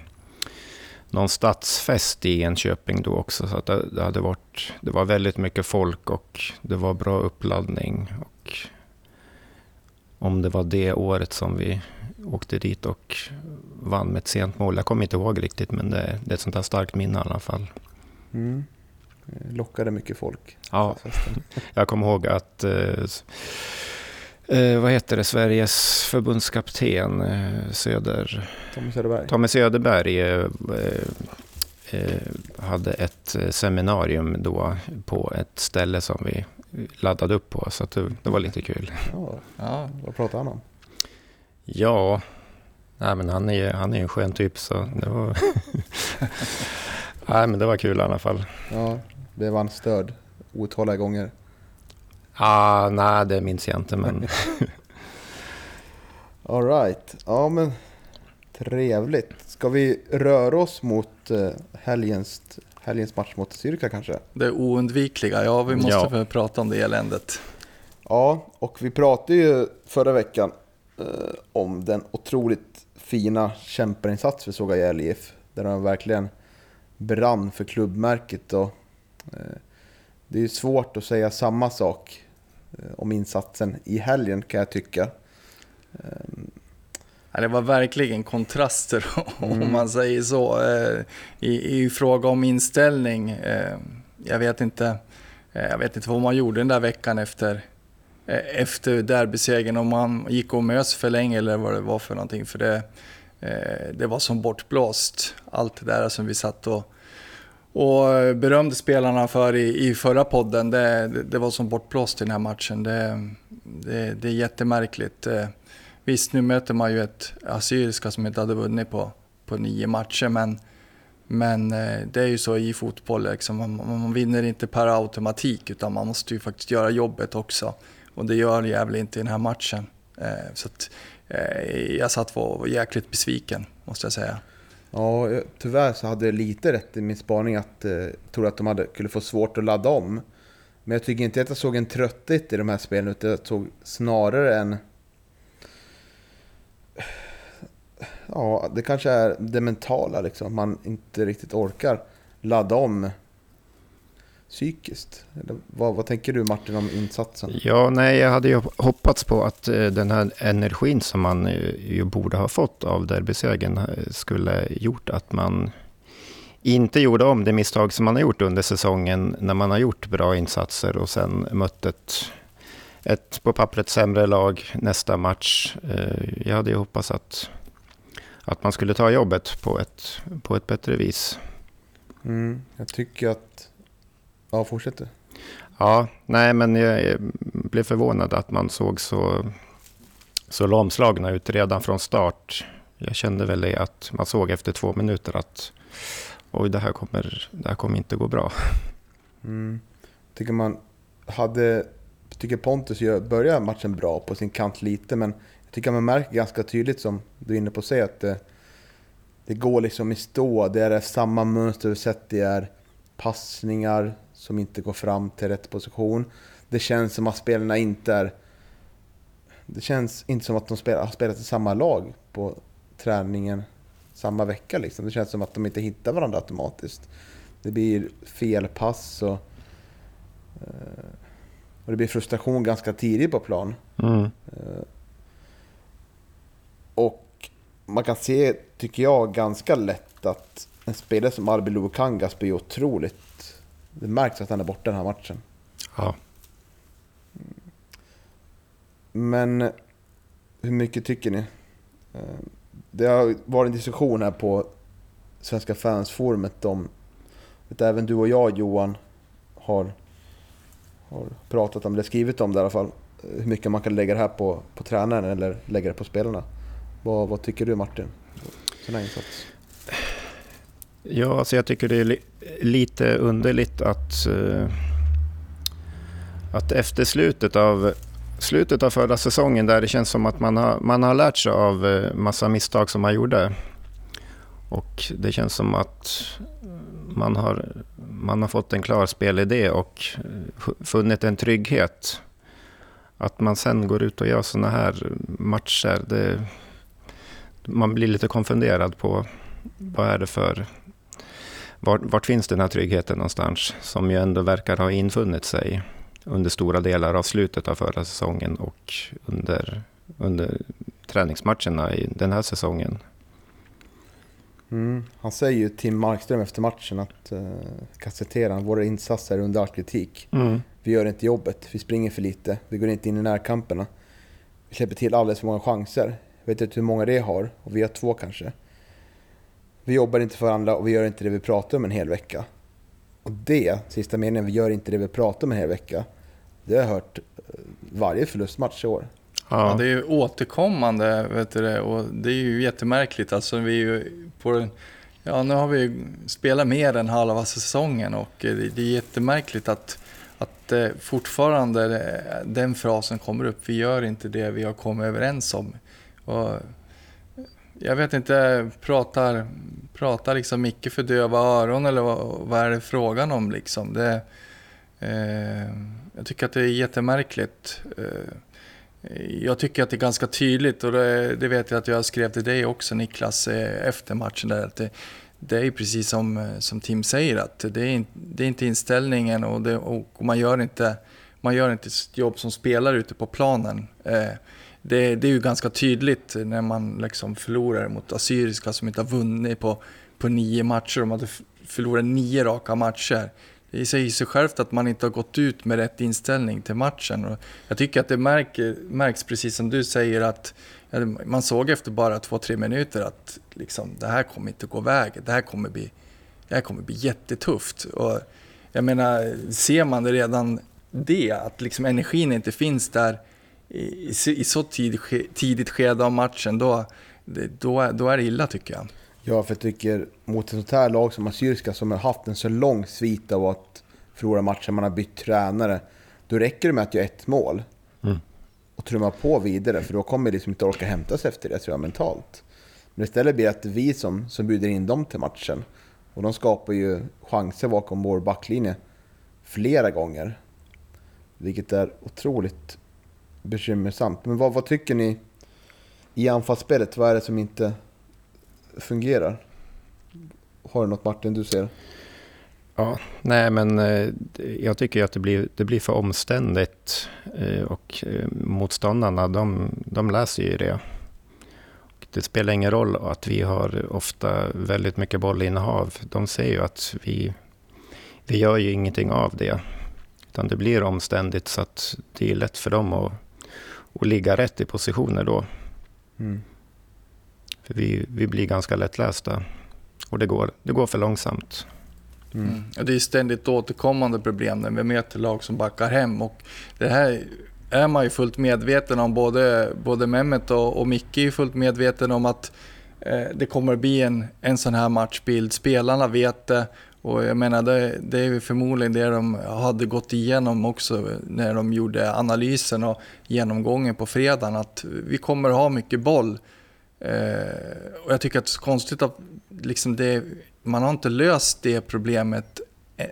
någon stadsfest i Enköping då också. Så att det, det, hade varit, det var väldigt mycket folk och det var bra uppladdning. Och om det var det året som vi åkte dit och vann med ett sent mål. Jag kommer inte ihåg riktigt, men det, det är ett sånt här starkt minne i alla fall. Mm. Lockade mycket folk. Ja, jag kommer ihåg att eh, vad heter det, Sveriges förbundskapten eh, Söder, Tommy Söderberg, Tommy Söderberg eh, eh, hade ett seminarium då på ett ställe som vi laddade upp på, så att det, det var lite kul. Ja, ja. Vad pratade han om? Ja, nej, men han är han är en skön typ, så det var nej, men det var kul i alla fall. Ja. Blev han störd otaliga gånger? Ah, nej, det minns jag inte. Men... All right. Ja, men trevligt. Ska vi röra oss mot helgens, helgens match mot Assyriska kanske. Det är oundvikliga, ja vi måste ja. prata om det eländet. Ja, och vi pratade ju förra veckan eh, om den otroligt fina kämparinsats vi såg i L I F. Där de verkligen brann för klubbmärket. Och, eh, det är ju svårt att säga samma sak eh, om insatsen i helgen kan jag tycka. Eh, Det var verkligen kontraster om mm. man säger så. I, i fråga om inställning. Jag vet inte, jag vet inte vad man gjorde den där veckan efter, efter derbysegern. Om man gick och mös för länge eller vad det var för någonting. För det, det var som bortblåst. Allt det där som vi satt och, och berömde spelarna för i, i förra podden. Det, det var som bortblåst i den här matchen. Det, det, det är jättemärkligt. Visst, nu möter man ju ett Assyriska som inte hade vunnit på, på nio matcher. Men, men det är ju så i fotboll. Liksom, man, man vinner inte per automatik utan man måste ju faktiskt göra jobbet också. Och det gör Gävle inte i den här matchen. Eh, så att, eh, jag satt och var jäkligt besviken, måste jag säga. Ja, tyvärr så hade jag lite rätt i min spaning att eh, tro att de hade, skulle få svårt att ladda om. Men jag tycker inte att jag såg en trötthet i de här spelen. Utan jag såg snarare en... Ja, det kanske är det mentala liksom. Man inte riktigt orkar ladda om psykiskt. Eller vad, vad tänker du Martin om insatsen? Ja, nej, jag hade ju hoppats på att den här energin som man ju borde ha fått av derbysegern skulle gjort att man inte gjorde om det misstag som man har gjort under säsongen när man har gjort bra insatser och sen mött ett ett på pappret sämre lag nästa match. Jag hade ju hoppats att, att man skulle ta jobbet på ett, på ett bättre vis. Mm, jag tycker att... Ja, fortsätter. Ja, nej men jag blev förvånad att man såg så, så lamslagna ut redan från start. Jag kände väl det att man såg efter två minuter att oj, det här kommer, det här kommer inte gå bra. Mm. Tycker man hade... Jag tycker Pontus börjar matchen bra på sin kant lite, men jag tycker man märker ganska tydligt som du är inne på att säga att det, det går liksom i stå. Det är samma mönster vi sett, det är passningar som inte går fram till rätt position. Det känns som att spelarna inte är... Det känns inte som att de spelar, har spelat i samma lag på träningen samma vecka. Liksom. Det känns som att de inte hittar varandra automatiskt. Det blir fel pass och... Eh, Och det blir frustration ganska tidigt på plan. Mm. Och man kan se, tycker jag, ganska lätt att en spelare som Albin Kangas blir otroligt... Det märks att han är borta den här matchen. Ja. Men hur mycket tycker ni? Det har varit en diskussion här på Svenska fansforumet om att även du och jag, Johan, har... har pratat om det, skrivit om det i alla fall, hur mycket man kan lägga det här på, på tränaren eller lägga det på spelarna. Vad, vad tycker du Martin? Såna insats. Ja, alltså jag tycker det är li- lite underligt att uh, att efter slutet av slutet av förra säsongen där det känns som att man har, man har lärt sig av uh, massa misstag som man gjorde och det känns som att man har man har fått en klar spelidé och funnit en trygghet. Att man sen går ut och gör såna här matcher, det, man blir lite konfunderad på vad är det för vart, vart finns den här tryggheten någonstans som ju ändå verkar ha infunnit sig under stora delar av slutet av förra säsongen och under, under träningsmatcherna i den här säsongen. Mm. Han säger ju Tim Markström efter matchen att eh, kasseteran, våra insatser är under all kritik. Mm. Vi gör inte jobbet, vi springer för lite, vi går inte in i närkamperna. Vi släpper till alldeles för många chanser. Jag vet inte hur många det har och vi har två kanske. Vi jobbar inte för varandra och vi gör inte det vi pratar om en hel vecka. Och det, sista meningen, vi gör inte det vi pratar om en hel vecka. Det har jag hört varje förlustmatch i år. Ja. Ja, det är ju återkommande, vet du det, och det är ju jättemärkligt. Alltså, vi är ju på, ja, nu har vi spelat mer än halva säsongen och det är jättemärkligt att, att fortfarande den frasen kommer upp. Vi gör inte det vi har kommit överens om. Och jag vet inte, pratar, pratar liksom Micke för döva öron eller vad, vad är det frågan om liksom? Det, eh, jag tycker att det är jättemärkligt. Eh, jag tycker att det är ganska tydligt, och det, det vet jag att jag skrev till dig också, Niklas, eh, efter matchen där, att det, det är precis som, som Tim säger, att det är, in, det är inte inställningen, och, det, och man gör inte man gör inte sitt jobb som spelare ute på planen. Eh, Det, det är ju ganska tydligt när man liksom förlorar mot Assyriska som inte har vunnit på, på nio matcher. De hade förlorat nio raka matcher. Det säger sig självt att man inte har gått ut med rätt inställning till matchen. Och jag tycker att det märker, märks precis som du säger, att man såg efter bara två, tre minuter att liksom, det här kommer inte gå väg. Det här kommer bli, det här kommer bli jättetufft. Och jag menar, ser man det redan det, att liksom energin inte finns där I, i så tid, tidigt skede av matchen, då, då, då är det illa, tycker jag. Ja, för jag tycker mot ett sånt här lag som Assyriska, som har haft en så lång svit av att förlora matchen, man har bytt tränare, då räcker det med att göra ett mål mm. och trumma på vidare, för då kommer det liksom inte orka hämtas efter det, tror jag, mentalt. Men istället blir det att vi som, som bjuder in dem till matchen, och de skapar ju chanser bakom vår backlinje flera gånger, vilket är otroligt bekymmersamt. Men vad, vad tycker ni i anfallsspelet? Vad är det som inte fungerar? Har du något, Martin, du ser? Ja, nej, men jag tycker att det blir, det blir för omständigt, och motståndarna de, de läser ju det. Och det spelar ingen roll att vi har ofta väldigt mycket bollinnehav. De ser ju att vi, vi gör ju ingenting av det. Utan det blir omständigt, så att det är lätt för dem att, att ligga rätt i positioner då. Mm. För vi, vi blir ganska lättlästa, och det går, det går för långsamt. Mm. Mm. Det är ständigt återkommande problem när vi möter lag som backar hem, och det här är man ju fullt medveten om, både, både Mehmet och, och Mickey är fullt medveten om att eh, det kommer att bli en, en sån här matchbild. Spelarna vet det. Och jag menar, det, det är förmodligen det de hade gått igenom också när de gjorde analysen och genomgången på fredagen, att vi kommer ha mycket boll. Eh, och jag tycker att det är konstigt att liksom det, man har inte löst det problemet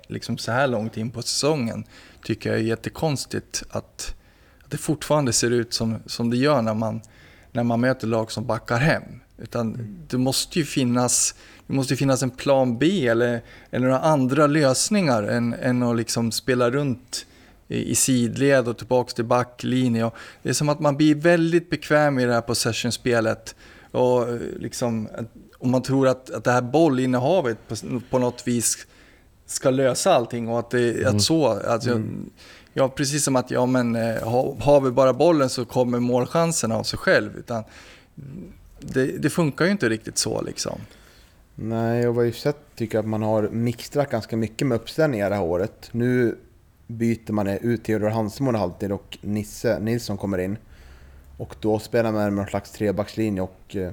liksom så här långt in på säsongen. Tycker jag är jättekonstigt att, att det fortfarande ser ut som, som det gör när man, när man möter lag som backar hem. Utan det måste ju finnas, det måste finnas en plan B eller, eller några andra lösningar än, än att liksom spela runt i, i sidled och tillbaka till backlinje. Och det är som att man blir väldigt bekväm i det här possession-spelet. Och liksom, om man tror att, att det här bollinnehavet på, på något vis ska lösa allting, och att, det, mm. att så... Att jag, ja, precis som att ja, men, har, har vi bara bollen så kommer målchanserna av sig själv. Utan... Det, det funkar ju inte riktigt så liksom. Nej, och vad jag sett tycker jag att man har mixtrat ganska mycket med uppställningar det här året. Nu byter man ut Theodor Hansson halvtid och Nisse Nilsson kommer in. Och då spelar man med en slags trebackslinje och eh,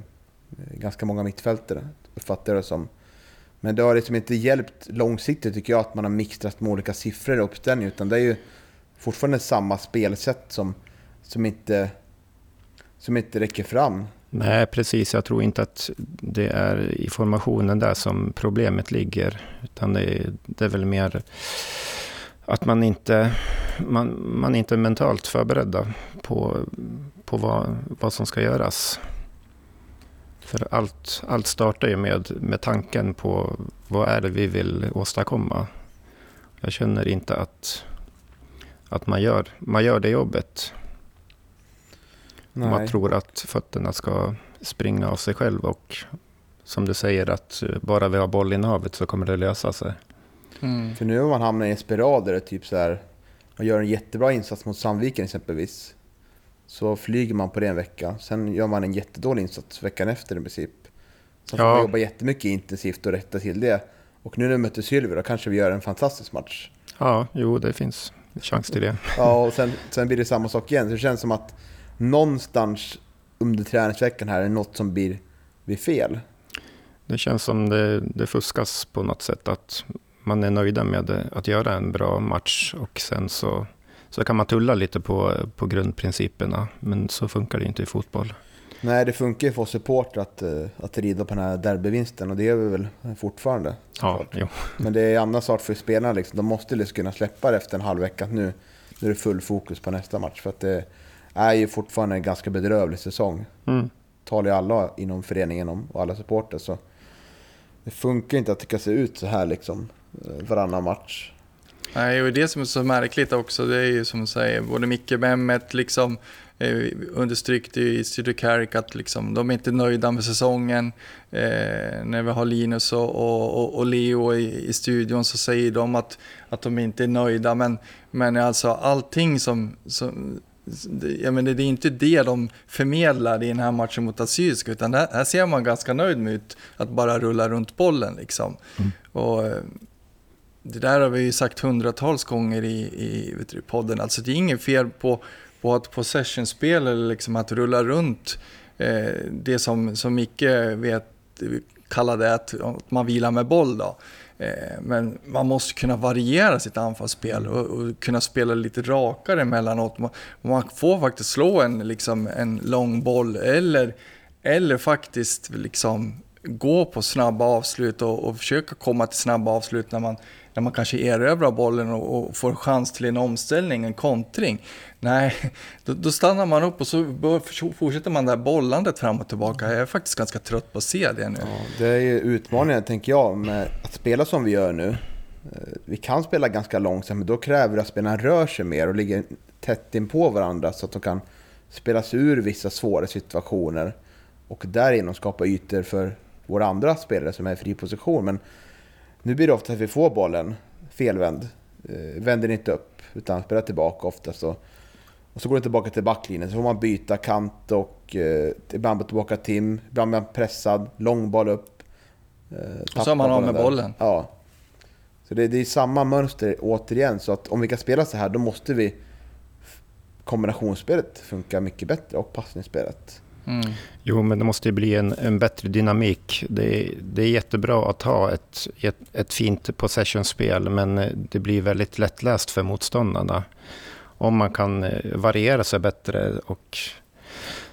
ganska många mittfältare, uppfattar jag det som. Men det har liksom inte hjälpt långsiktigt, tycker jag, att man har mixtrat med olika siffror och uppställningar, utan det är ju fortfarande samma spelsätt som, som, inte, som inte räcker fram. Nej, precis. Jag tror inte att det är i formationen där som problemet ligger, utan det är, det är väl mer att man inte man, man inte är mentalt förberedda på, på vad, vad som ska göras. För allt, allt startar ju med, med tanken på vad är det vi vill åstadkomma. Jag känner inte att, att man, gör, man gör det jobbet. Nej. Man tror att fötterna ska springa av sig själv, och som du säger, att bara vi har boll i havet så kommer det lösa sig. Mm. För nu har man hamnat i en spiral där det typ så här, man gör en jättebra insats mot Sandviken exempelvis, så flyger man på det en vecka, sen gör man en jättedålig insats veckan efter i princip. Så ja. Man jobbar jättemycket intensivt och rätta till det, och nu när vi möter Sylvia då kanske vi gör en fantastisk match. Ja, jo, det finns chans till det. Ja, och sen, sen blir det samma sak igen, så det känns som att någonstans under träningsveckan här är något som blir, blir fel. Det känns som det, det fuskas på något sätt, att man är nöjd med att göra en bra match, och sen så, så kan man tulla lite på, på grundprinciperna, men så funkar det inte i fotboll. Nej, det funkar ju för oss supporter att, att rida på den här derbyvinsten, och det gör vi väl fortfarande. Ja, jo. Men det är en annan sak för spelarna. Liksom. De måste liksom kunna släppa det efter en halv vecka. Nu, nu är det full fokus på nästa match, för att det är ju fortfarande en ganska bedrövlig säsong. Mm. Talar ju alla inom föreningen om, och alla supporter, så det funkar inte att det kan se ut så här liksom, varannan match. Nej, och det som är så märkligt också, det är ju som du säger, både Micke och Mehmet liksom understrykte i Sydokark att liksom, de är inte nöjda med säsongen. Eh, när vi har Linus och, och, och Leo i, i studion, så säger de att, att de inte är nöjda. Men, men alltså allting som... som ja, men det är inte det de förmedlar i den här matchen mot Assyriska, utan där, här ser man ganska nöjd med att bara rulla runt bollen. Liksom. Mm. Och... det där har vi ju sagt hundratals gånger i, i, vet du, podden. Alltså det är inget fel på, på att possession-spel eller liksom att rulla runt. Eh, det som, som Micke vet, kallade att, att man vilar med boll. Då. Eh, men man måste kunna variera sitt anfallsspel och, och kunna spela lite rakare emellanåt. Man, man får faktiskt slå en, liksom, en lång boll eller, eller faktiskt liksom gå på snabba avslut och, och försöka komma till snabba avslut när man, när man kanske erövrar bollen och, och får chans till en omställning, en kontring. Nej, då, då stannar man upp och så bör, fortsätter man det här bollandet fram och tillbaka. Jag är faktiskt ganska trött på att se det nu. Ja, det är ju utmaningen, tänker jag, med att spela som vi gör nu. Vi kan spela ganska långsamt, men då kräver det att spelarna rör sig mer och ligger tätt in på varandra så att de kan spelas ur vissa svåra situationer och därigenom skapa ytor för våra andra spelare som är i fri position. Men nu blir det ofta att vi får bollen felvänd, vänder inte upp utan spelar tillbaka ofta, så och så går det tillbaka till backlinjen, så får man byta kant och eh, ibland tillbaka Tim, ibland blir man pressad, långboll upp, eh, och så har man av med bollen. Ja. Så det, det är samma mönster återigen, så att om vi kan spela så här, då måste vi kombinationsspelet funka mycket bättre och passningsspelet. Mm. Jo, men det måste ju bli en, en bättre dynamik. Det, det är jättebra att ha ett, ett, ett fint possession-spel, men det blir väldigt lättläst för motståndarna om man kan variera sig bättre och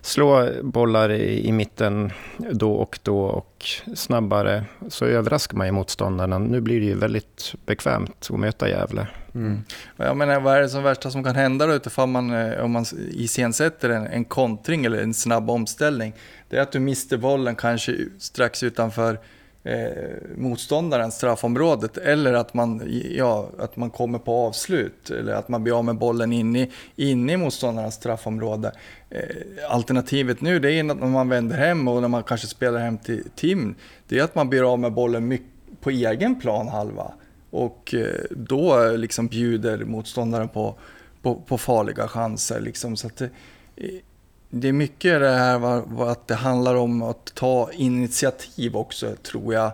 slå bollar i, i mitten då och då och snabbare, så överraskar man ju motståndarna. Nu blir det ju väldigt bekvämt att möta Gävle. Mm. Jag menar, vad är det som värsta som kan hända då, utifall man, om man iscensätter en, en kontring eller en snabb omställning? Det är att du mister bollen kanske strax utanför eh, motståndarens straffområdet, eller att man, ja, att man kommer på avslut, eller att man blir av med bollen in i, in i motståndarens straffområde. Eh, alternativet nu, det är när man vänder hem och när man kanske spelar hem till Tim, det är att man blir av med bollen mycket på egen plan halva. Och då liksom bjuder motståndaren på, på, på farliga chanser. Liksom. Så att det, det är mycket det här var, att det handlar om att ta initiativ också, tror jag,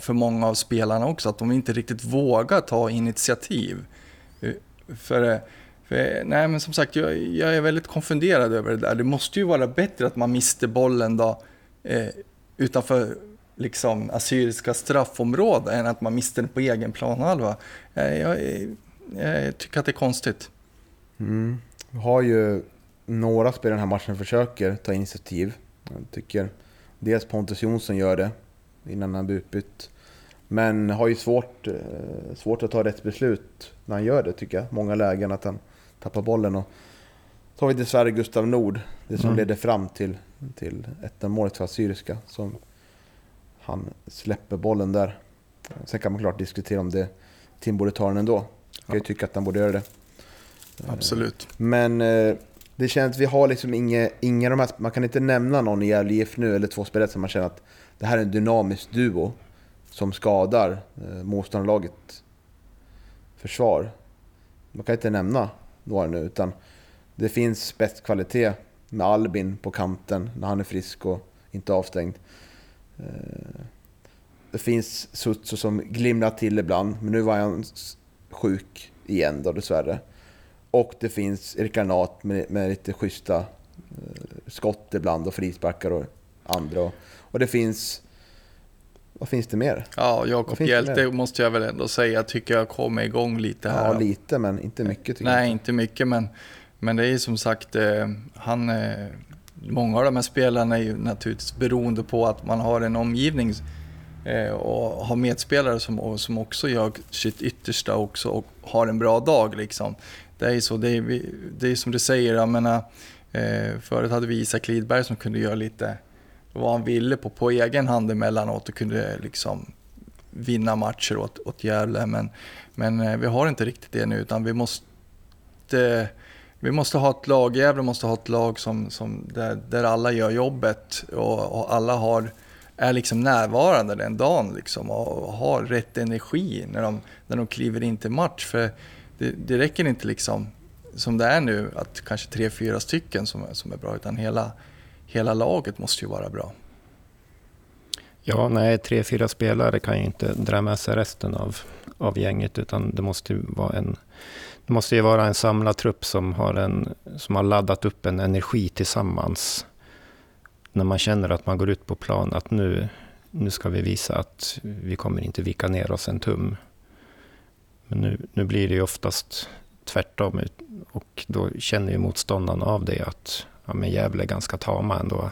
för många av spelarna också. Att de inte riktigt vågar ta initiativ. För, för nej, men som sagt, jag, jag är väldigt konfunderad över det där. Det måste ju vara bättre att man mister bollen då, eh, utanför... liksom assyriska straffområden än att man mister den på egen planhalva. Jag, jag, jag tycker att det är konstigt. Mm. Vi har ju några spelare den här matchen försöker ta initiativ. Jag tycker dels Pontus Jonsson gör det innan han blir utbytt, men har ju svårt, svårt att ta rätt beslut när han gör det, tycker jag. Många lägen att han tappar bollen, och tar vi dessvärre Gustav Nord, det som mm. ledde fram till, till ett målet för Assyriska, som han släpper bollen där. Sen kan man klart diskutera om det Tim borde ta den ändå. Jag kan ju tycka att han borde göra det. Absolut. Men det känns att vi har liksom inga, inga de här, man kan inte nämna någon i L I F nu eller två spelare som man känner att det här är en dynamisk duo som skadar motståndarlaget försvar. Man kan inte nämna några nu, utan det finns spetskvalitet med Albin på kanten när han är frisk och inte avstängd. Det finns Sutsu som glimrar till ibland, men nu var han sjuk igen då, dessvärre. Och det finns Irkanat med, med lite schyssta skott ibland och frisparkar och andra, och, och det finns, vad finns det mer? Ja, Jakob Hjälte måste jag väl ändå säga, tycker jag kommer igång lite här. Ja, lite, men inte mycket tycker Nej, jag. inte mycket, men, men det är som sagt, han många av de här spelarna är ju naturligtvis beroende på att man har en omgivning och har medspelare som, som också gör sitt yttersta också och har en bra dag liksom. Det är så, det är, det är som du säger, jag menar, förut hade vi Isak Lidberg som kunde göra lite vad han ville på, på egen hand emellanåt och kunde liksom vinna matcher åt, åt Gävle, men, men vi har inte riktigt det nu, utan vi måste vi måste ha ett lag, Gävle måste ha ett lag som, som där, där alla gör jobbet och, och alla har är liksom närvarande den dagen liksom, och har rätt energi när de, när de kliver in till match, för det, det räcker inte liksom som det är nu att kanske tre, fyra stycken som, som är bra, utan hela, hela laget måste ju vara bra. Ja, nej, tre, fyra spelare kan ju inte dra med sig resten av, av gänget, utan det måste ju vara en det måste ju vara en samlad trupp som har, en, som har laddat upp en energi tillsammans. När man känner att man går ut på plan, att nu, nu ska vi visa att vi kommer inte vika ner oss en tum. Men nu, nu blir det ju oftast tvärtom, och då känner ju motståndaren av det att ja, men Gävle är ganska tama ändå.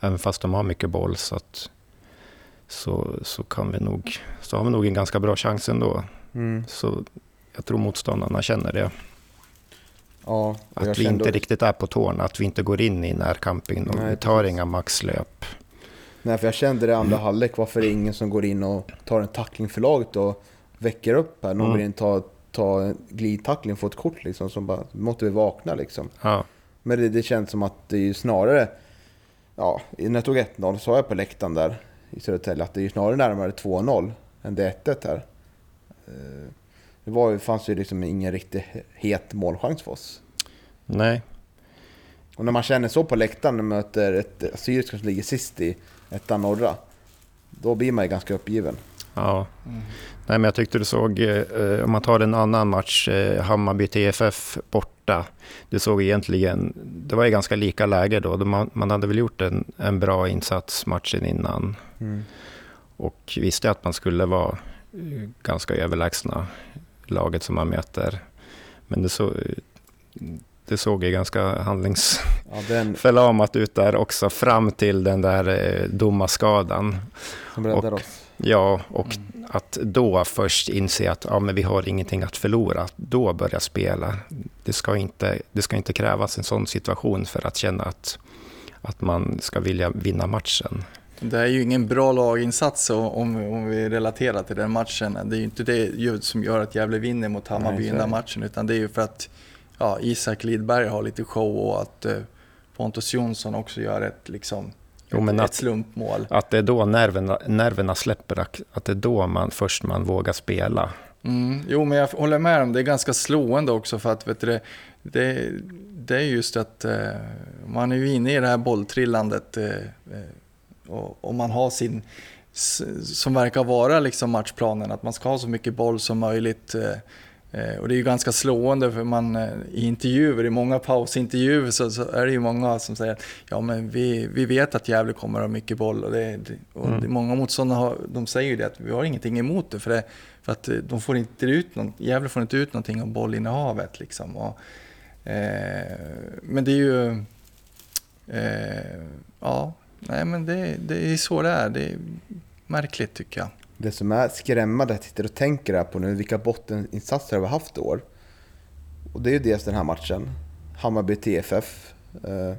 Även fast de har mycket boll så, att, så, så, kan vi nog, så har vi nog en ganska bra chans ändå. Mm. Så jag tror motståndarna känner det. Ja, att vi inte riktigt är på tårna, att vi inte går in i närkampen och nej, tar inga maxlöp. Nej, för jag kände det andra halvlek, varför är det ingen som går in och tar en tackling för laget och väcker upp här, någon mm. går in och tar, tar en glidtackling och får ett kort liksom, som bara, måste vi vakna liksom. Ja. Men det, det känns som att det är ju snarare, ja, när jag tog ett noll så var jag på läktaren där i Södertälje att det är ju snarare närmare två noll än det ett ett här. Det var, fanns ju liksom ingen riktigt het målchans för oss. Nej. Och när man känner så på läktaren och möter ett Assyriska som ligger sist i ettan norra, då blir man ju ganska uppgiven. Ja. Mm. Nej, men jag tyckte du såg, eh, om man tar en annan match, eh, Hammarby T F F borta. Du såg egentligen, det var ju ganska lika läge då. Man, man hade väl gjort en, en bra insats matchen innan. Mm. Och visste att man skulle vara ganska överlägsna laget som man möter, men det, så, det såg ju ganska handlingsförlamat ja, ut där också, fram till den där domarskadan som räddade oss. Ja, och mm. att då först inse att ja, men vi har ingenting att förlora, då börja spela. Det ska inte, det ska inte krävas en sån situation för att känna att, att man ska vilja vinna matchen. Det är ju ingen bra laginsats om, om vi relaterar till den matchen. Det är ju inte det som gör att Gävle vinner mot Hammarby i den matchen, utan det är ju för att ja, Isak Lidberg har lite show och att eh, Pontus Jonsson också gör ett, liksom, jo, ett, att, ett slumpmål. Att det är då nerverna, nerverna släpper, att det är då man, först man vågar spela. Mm, jo, men jag håller med om det är ganska slående också, för att vet du, det, det är just att eh, man är ju inne i det här bolltrillandet eh, och man har sin, som verkar vara liksom matchplanen, att man ska ha så mycket boll som möjligt, och det är ju ganska slående, för man i intervjuer, i många pausintervjuer så, så är det ju många som säger att ja, men vi, vi vet att Gävle kommer att ha mycket boll, och, det, och mm. det, många motståndare har, de säger ju det att vi har ingenting emot det, för, det, för att de får inte ut någon, Gävle får inte ut någonting om bollinnehavet liksom, och, eh, men det är ju eh, ja nej, men det, det är så det är. Det är märkligt tycker jag. Det som är skrämmande att titta och tänka här på nu, vilka botteninsatser vi har haft i år. Och det är ju dels den här matchen, Hammarby T F F eh,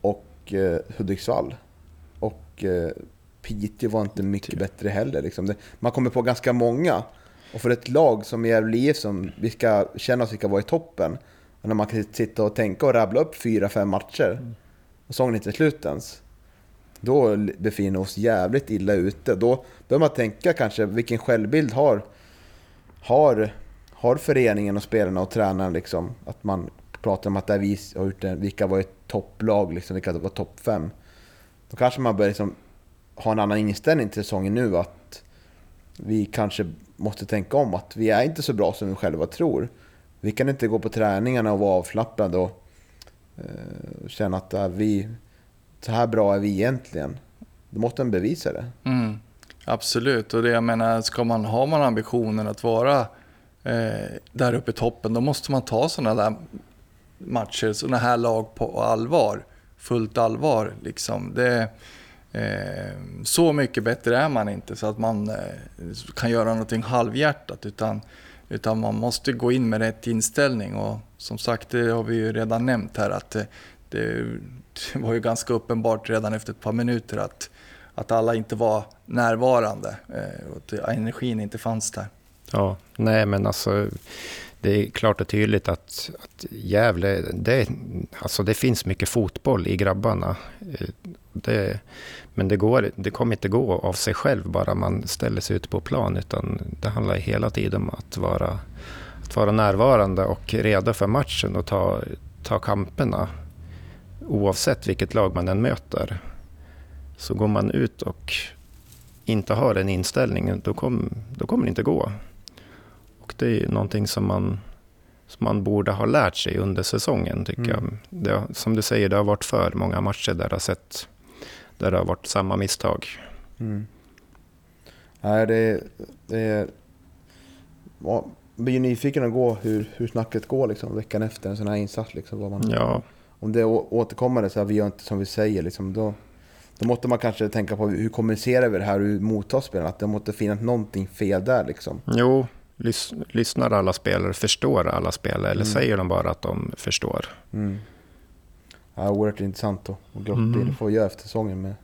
och eh, Hudiksvall. Och eh, Piteå var inte mycket bättre heller. Liksom. Det, man kommer på ganska många. Och för ett lag som Gävle I F, som vi ska känna oss vilka var i toppen. Och när man kan sitta och tänka och rabbla upp fyra, fem matcher. Mm. Och sången inte slut ens. Då befinner oss jävligt illa ute. Då bör man tänka kanske vilken självbild har, har, har föreningen och spelarna och tränaren. Liksom. Att man pratar om att där vi har gjort en, vilka var ett topplag, liksom, vilka var topp fem. Då kanske man börjar liksom ha en annan inställning till säsongen nu. Att vi kanske måste tänka om att vi är inte så bra som vi själva tror. Vi kan inte gå på träningarna och vara avslappnade och eh, känna att äh, vi... så här bra är vi egentligen. Då måste man bevisa det. Mm, absolut. Och det jag menar, ska man, har man ambitionen att vara eh, där uppe i toppen, då måste man ta sådana där matcher, sådana här lag på allvar. fullt allvar. Liksom. Det, eh, så mycket bättre är man inte så att man eh, kan göra någonting halvhjärtat. Utan, utan man måste gå in med rätt inställning. Och som sagt, det har vi ju redan nämnt här. Att det, det var ju ganska uppenbart redan efter ett par minuter att, att alla inte var närvarande. Eh, och att energin inte fanns där. Ja, nej men alltså... Det är klart och tydligt att, att Gävle, det, alltså det finns mycket fotboll i grabbarna. Det, men det, går, det kommer inte gå av sig själv bara man ställer sig ut på plan. Utan det handlar hela tiden om att vara, att vara närvarande och redo för matchen och ta, ta kamperna. Oavsett vilket lag man än möter. Så går man ut och inte har den inställningen, då, kom, då kommer det inte gå. Och det är ju någonting som man, som man borde ha lärt sig under säsongen, tycker mm. jag. Det, som du säger, det har varit för många matcher där, jag har sett, där det har varit samma misstag. Mm. Nej, det, det, man blir ju nyfiken att gå hur, hur snacket går liksom, veckan efter en sån här insats. Liksom, vad man, ja. Om det återkommer så här, vi gör inte som vi säger, liksom, då, då måste man kanske tänka på hur kommunicerar vi det här och hur mottar spelarna. Att det måste finnas någonting fel där. Liksom. Jo. Lyssnar alla spelare, förstår alla spelare eller mm. säger de bara att de förstår? Mm. Ja, oerhört intressant och glott mm. det får vi göra efter säsongen med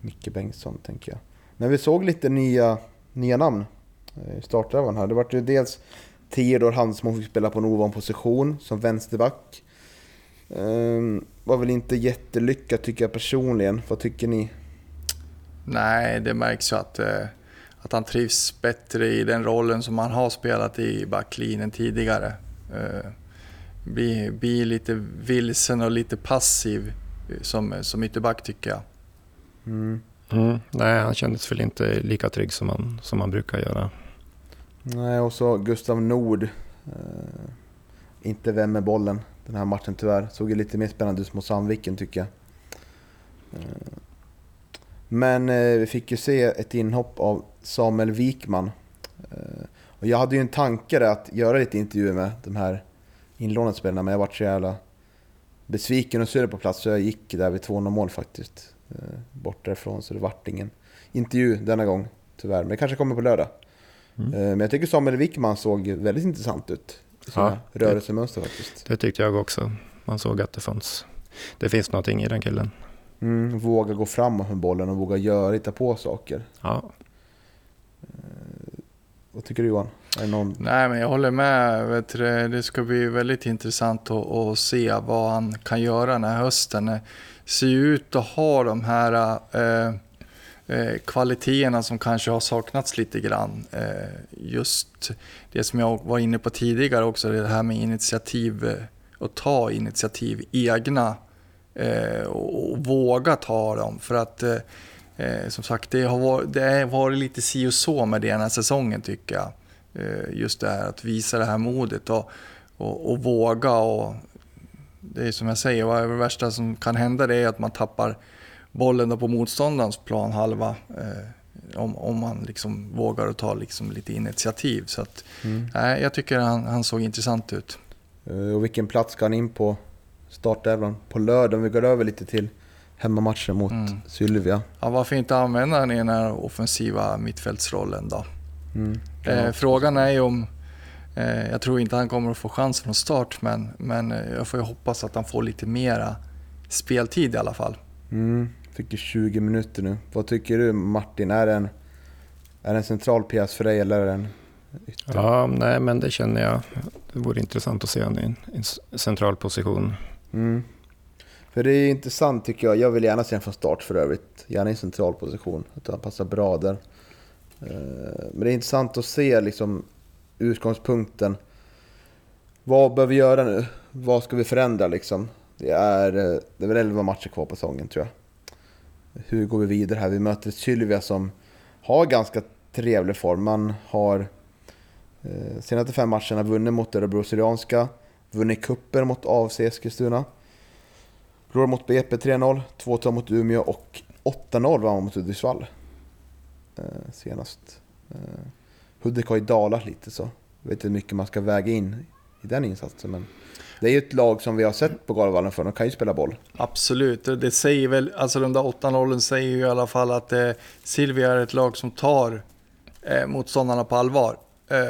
Mikael Bengtsson, tänker jag. Men vi såg lite nya, nya namn i startelvan här. Det var ju dels Theodor Hansson fick spela på en ovan position som vänsterback. Ehm, var väl inte jättelyckad, tycker jag personligen. Vad tycker ni? Nej, det märks ju att... Eh... Att han trivs bättre i den rollen som han har spelat i backlinjen tidigare. Eh, blir, blir lite vilsen och lite passiv som, som ytterback, tycker jag. Mm. Mm. Nej, han kändes väl inte lika trygg som han, som han brukar göra. Nej, och så Gustav Nord. Eh, inte vän med bollen den här matchen tyvärr. Såg ju lite mer spännande ut mot Sandviken, tycker jag. Eh. Men eh, vi fick ju se ett inhopp av Samuel Wikman. Eh, och jag hade ju en tanke där att göra lite intervjuer med de här inlånade spelarna. Men jag var så jävla besviken och sur på plats. Så jag gick där vid två noll mål faktiskt. Eh, bort därifrån, så det var ingen intervju denna gång tyvärr. Men det kanske kommer på lördag. Mm. Eh, men jag tycker Samuel Wikman såg väldigt intressant ut. Ja, rörelsemönster faktiskt. Det tyckte jag också. Man såg att det fanns. Det finns någonting i den killen. Mm, våga gå framåt med bollen och våga göra, hitta på saker. Ja. Vad tycker du, Johan? Är det någon... Nej, men jag håller med. Vet du, det ska bli väldigt intressant att, att se vad han kan göra när hösten ser ut och har de här eh, eh, kvaliteterna som kanske har saknats lite grann. Eh, just det som jag var inne på tidigare också, det här med initiativ och ta initiativ egna. Och våga ta dem, för att eh, som sagt det har, varit, det har varit lite si och så med det den här säsongen, tycker jag. Eh, just det här att visa det här modet och, och, och våga, och det är som jag säger, vad är det värsta som kan hända, det är att man tappar bollen på motståndarens plan halva eh, om, om man liksom vågar att ta liksom lite initiativ, så att, mm. eh, jag tycker han, han såg intressant ut. Och vilken plats ska han in på startelvan på lördag? Vi går över lite till hemmamatchen mot mm. Sylvia. Ja, varför inte använda den i den här offensiva mittfältsrollen då? Mm. Eh, frågan är ju om... Eh, jag tror inte han kommer att få chans från start, men, men eh, jag får ju hoppas att han får lite mera speltid i alla fall. Mm. Fick ju tjugo minuter nu. Vad tycker du, Martin? Är den är en central pjäs för dig eller är den ytter? Ja, nej, men det känner jag. Det vore intressant att se honom i en, en central position. Mm. För det är intressant, tycker jag. Jag vill gärna se en från start för övrigt. Gärna i central position. Att han passar bra där. Men det är intressant att se liksom, utgångspunkten. Vad behöver vi göra nu? Vad ska vi förändra? Liksom? Det, är, det är väl elva matcher kvar på säsongen, tror jag. Hur går vi vidare här? Vi möter Sylvia som har ganska trevlig form. Man har senaste fem matcherna vunnit mot Örebro Syrianska. Vunnit kuppen mot A F C Eskilstuna. Rår mot B P tre noll. två noll mot Umeå och åtta noll var man mot Hudiksvall. Eh, senast. Eh, Hudik har ju dalat lite så. Jag vet inte hur mycket man ska väga in i den insatsen. Men det är ju ett lag som vi har sett på Galvallen för. De kan ju spela boll. Absolut. Det säger väl, alltså de där åtta noll säger ju i alla fall att eh, Sylvia är ett lag som tar eh, motståndarna på allvar. Eh,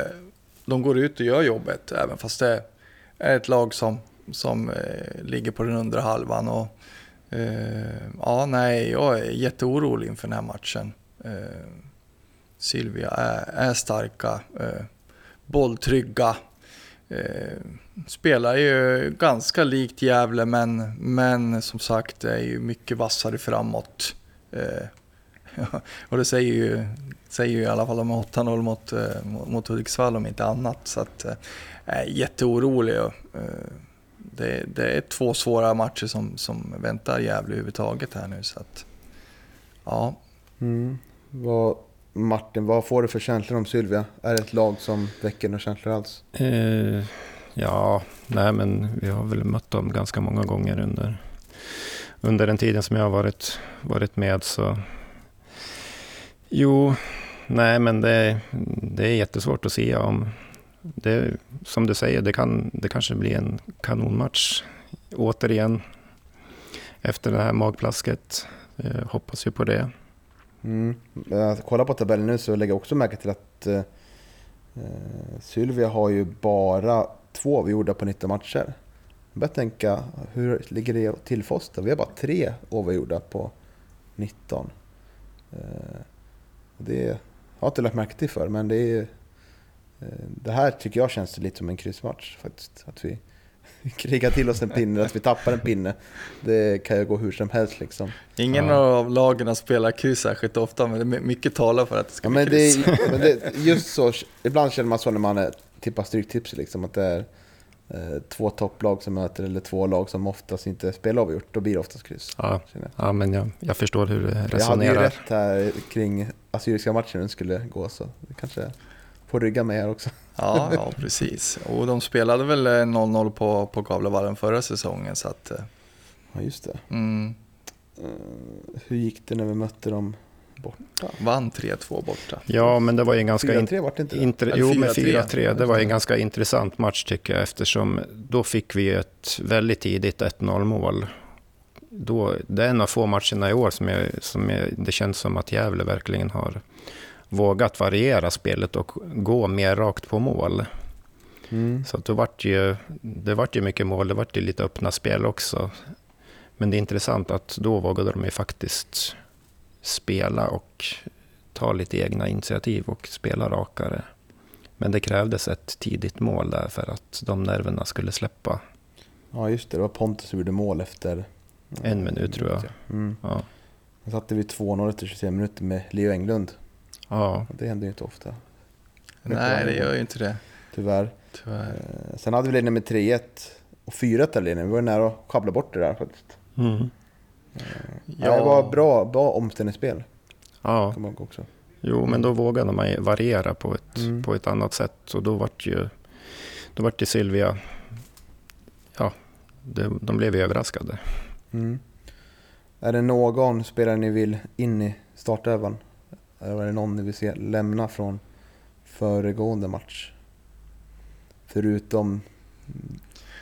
de går ut och gör jobbet, även fast det är ett lag som, som eh, ligger på den undre halvan. Och, eh, ja, nej, jag är jätteorolig inför den här matchen. Eh, Sylvia är, är starka, eh, bolltrygga. Eh, spelar ju ganska likt Gävle, men, men som sagt är ju mycket vassare framåt. Eh, och det säger ju, säger ju i alla fall om åtta noll mot, eh, mot Hudiksvall om inte annat. Så att eh, är jätteorolig. Eh, det, det är två svåra matcher som, som väntar Gävle överhuvudtaget här nu. Så att, ja. Mm. Vad, Martin, vad får du för känslor om Sylvia? Är det ett lag som väcker några känslor alls? Eh, ja, nej men vi har väl mött dem ganska många gånger under, under den tiden som jag har varit, varit med. Så. Jo, nej men det, det är jättesvårt att säga om. Det, som du säger, det, kan, det kanske blir en kanonmatch återigen efter det här magplasket. Eh, hoppas ju på det. Mm. Jag kollar på tabellen nu så lägger jag också märke till att eh, Sylvia har ju bara två vi gjorde på nitton matcher. Jag börjar tänka, hur ligger det till för oss då? Vi har bara tre oavgjorda på nitton. Eh, det har jag inte lagt märke till för, men det är eh, det här tycker jag känns lite som en kryssmatch faktiskt. Att vi kriga till oss en pinne, att vi tappar en pinne. Det kan ju gå hur som helst liksom. Ingen ja. av lagarna spelar kryss särskilt ofta, men det är mycket talar för att det ska ja, bli men kryss. Det är, men det, just så, ibland känner man så när man tippar stryktips liksom, att det är eh, två topplag som möter eller två lag som oftast inte spelar avgjort. Då blir det oftast kryss. Ja, ja men jag, jag förstår hur det resonerar. Jag hade ju rätt här kring assyriska matchen skulle gå, så det kanske på rygga med här också. Ja, ja, precis. Och de spelade väl noll noll på, på Gävlevallen förra säsongen. Så att, ja, just det. Mm. Uh, hur gick det när vi mötte dem borta? Vann tre två borta. Ja, men det var ju en ganska... fyra tre var det inte det? Inter- jo, men fyra tre. Det var en ganska intressant match tycker jag, eftersom då fick vi ett väldigt tidigt ett noll-mål. Då, det är en av få matcherna i år som, jag, som jag, det känns som att Gävle verkligen har vågat variera spelet och gå mer rakt på mål. Mm. Så att det vart ju det vart ju mycket mål, det vart ju lite öppna spel också. Men det är intressant att då vågade de ju faktiskt spela och ta lite egna initiativ och spela rakare. Men det krävdes ett tidigt mål där för att de nerverna skulle släppa. Ja just det, det var Pontus som gjorde mål efter en minut tror jag. Mm. Ja. Då satte vi två noll efter tjugofem minuter med Leo Englund. Ja. Det händer ju inte ofta. Nej, det gör ju inte det. Tyvärr. Tyvärr. Sen hade vi ledningen med tre ett och fyra ett där ledningen. Vi var nära att kabla bort det där faktiskt. Mm. Ja. Det var bra, bra omställningsspel. Ja. Kan man också. Jo, men då vågade man variera på ett, mm. på ett annat sätt. Och då vart ju då vart det Sylvia. Ja, det, de blev ju överraskade. Mm. Är det någon spelare ni vill in i startövan? Eller är det någon ni vill se lämna från föregående match? Förutom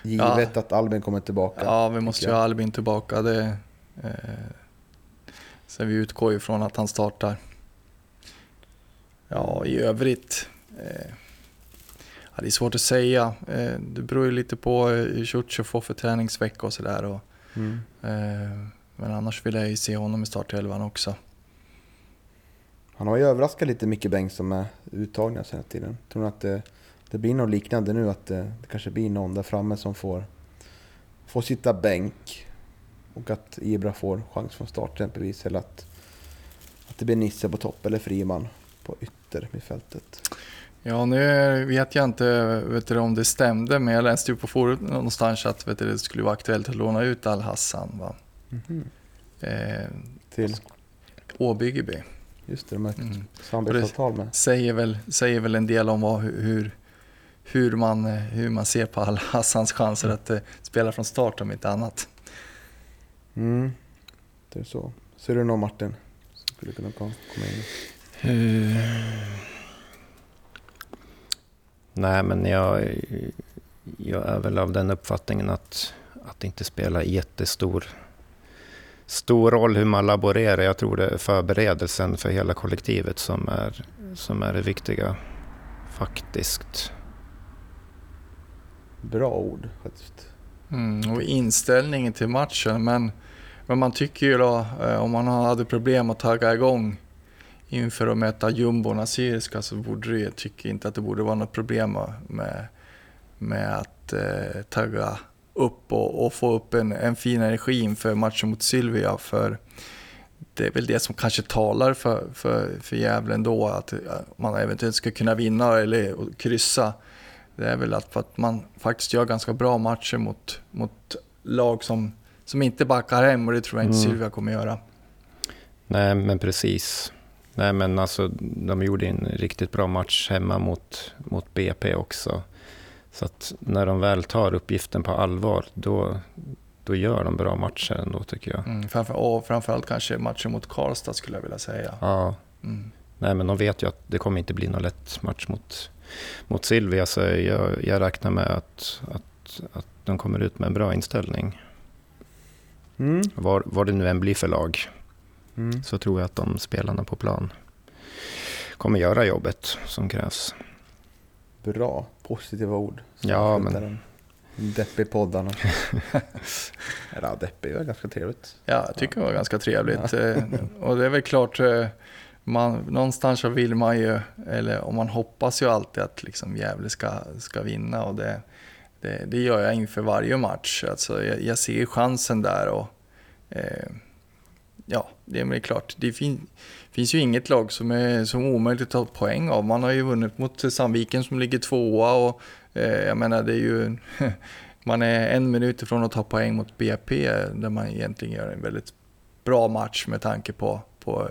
givet ja. att Albin kommer tillbaka. Ja, vi måste ju ha Albin tillbaka. Det, eh, så vi utgår ju från att han startar. Ja, i övrigt. Eh, ja, det är svårt att säga. Eh, det beror ju lite på hur Church får för träningsvecka och sådär. Mm. Eh, men annars vill jag ju se honom i startelvan också. Han har ju överraskat lite Mikael Bengtsson med uttagningar sen tiden. Tror ni att det, det blir något liknande nu? Att det, det kanske blir någon där framme som får, får sitta bänk och att Ibra får chans från start exempelvis. Eller att, att det blir Nisse på topp eller Friman på ytter i fältet. Ja, nu vet jag inte vet du, om det stämde, men jag läste ju på forum någonstans att vet du, det skulle vara aktuellt att låna ut Al-Hassan va? Mm-hmm. eh, till Åbyggeby. Just det, de har ett mm. samarbetsavtal med. Det säger väl, säger väl en del om vad, hur, hur, man, hur man ser på Al-Hassans chanser mm. att uh, spela från start om inte annat. Mm. Det är så. Ser du någon Martin som skulle kunna komma in? Uh, nej, men jag, jag är väl av den uppfattningen att, att det inte spelar jättestor stor roll hur man laborerar. Jag tror det är förberedelsen för hela kollektivet som är, som är det viktiga faktiskt. Bra ord faktiskt. Mm, och inställningen till matchen, men, men man tycker ju då, om man hade problem att tagga igång inför att möta jumborna Assyriska, så borde det, tycker inte att det borde vara något problem med, med att eh, tagga upp och, och få upp en, en fin energi inför matchen mot Sylvia, för det är väl det som kanske talar för, för, för Gävle ändå, att man eventuellt ska kunna vinna eller kryssa. Det är väl att, för att man faktiskt gör ganska bra matcher mot, mot lag som, som inte backar hem, och det tror jag inte mm. Sylvia kommer göra. Nej, men precis. Nej, men alltså, de gjorde en riktigt bra match hemma mot, mot B P också. Så att när de väl tar uppgiften på allvar, då, då gör de bra matcher ändå, tycker jag. Mm, framför, och framförallt kanske matchen mot Karlstad skulle jag vilja säga. Ja. Mm. Nej, men de vet ju att det kommer inte bli någon lätt match mot, mot Sylvia, så jag, jag räknar med att, att, att de kommer ut med en bra inställning. Mm. Var, var det nu än blir för lag. Mm. Så tror jag att de spelarna på plan kommer göra jobbet som krävs. Bra, positiva ord. Ja, men deppig poddarna. Ja, deppig var ganska trevligt. Ja, jag tycker det var ganska trevligt. Ja. Och det är väl klart, man någonstans så vill man ju, eller om man hoppas ju alltid att liksom Gävle ska ska vinna, och det, det det gör jag inför varje match. Alltså jag, jag ser chansen där, och eh, ja, det är klart. Det fin- finns ju inget lag som är som omöjligt att ta poäng av. Man har ju vunnit mot Sandviken som ligger tvåa, och eh, jag menar, det är ju man är en minut ifrån att ta poäng mot B P, där man egentligen gör en väldigt bra match med tanke på, på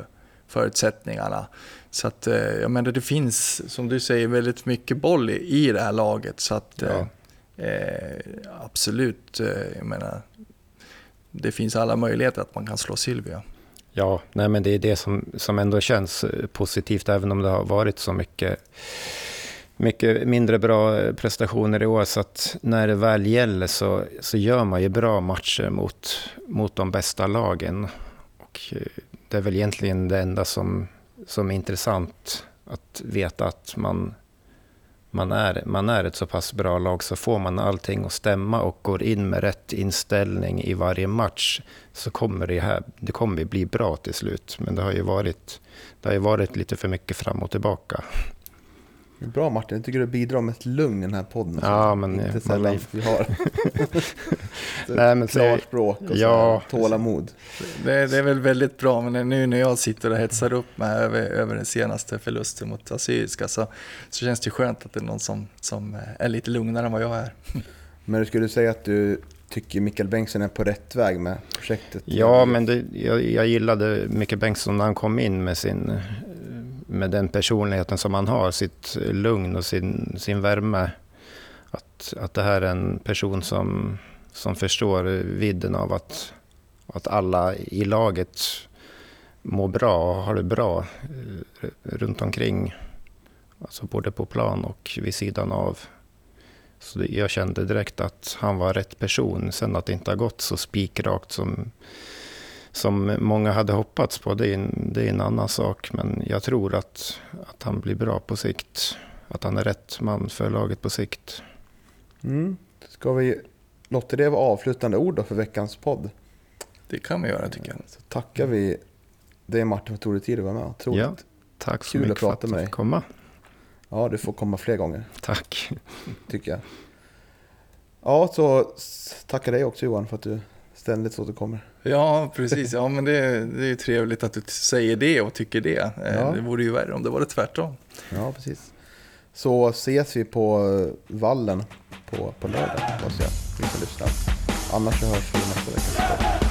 förutsättningarna. Så att eh, jag menar, det finns, som du säger, väldigt mycket boll i, i det här laget, så att eh, ja. eh, absolut eh, jag menar, det finns alla möjligheter att man kan slå Sylvia. Ja, nej, men det är det som, som ändå känns positivt, även om det har varit så mycket, mycket mindre bra prestationer i år. Så att när det väl gäller så, så gör man ju bra matcher mot, mot de bästa lagen. Och det är väl egentligen det enda som, som är intressant, att veta att man, man, är, man är ett så pass bra lag, så får man allting att stämma och går in med rätt inställning i varje match, så kommer det här, det kommer bli bra till slut. Men det har ju varit, det har ju varit lite för mycket fram och tillbaka. Bra, Martin, jag tycker du bidrar med ett lugn i den här podden. Ja, men inte sällan man... vi har nej, men klarspråk och ja, tålamod. Det, det är väl väldigt bra, men nu när jag sitter och hetsar upp mig över, över den senaste förlusten mot Assyriska, så, så känns det skönt att det är någon som, som är lite lugnare än vad jag är. Men skulle du säga att du tycker Mikael Bengtsson är på rätt väg med projektet? Ja, men det, jag, jag gillade Mikael Bengtsson när han kom in med sin... med den personligheten som han har, sitt lugn och sin, sin värme, att, att det här är en person som, som förstår vidden av att, att alla i laget mår bra och har det bra runt omkring, alltså både på plan och vid sidan av. Så jag kände direkt att han var rätt person. Sen att det inte har gått så spikrakt som som många hade hoppats på, det är, en, det är en annan sak, men jag tror att, att han blir bra på sikt, att han är rätt man för laget på sikt. Mm. Ska vi låta det vara avslutande ord då för veckans podd? Det kan vi göra, tycker jag. Så tackar vi dig, Martin, för tog dig tid att vara med. Troligt. Ja, tack så mycket för att du fick komma. Ja, du får komma fler gånger. Tack. Tycker jag. Ja, så tackar dig också, Johan, för att du ständigt så att du kommer. Ja, precis. Ja, men det, det är ju trevligt att du säger det och tycker det. Ja. Det vore ju värre om det var det tvärtom. Ja, precis. Så ses vi på Vallen på, på lördag. Annars så hörs vi nästa vecka.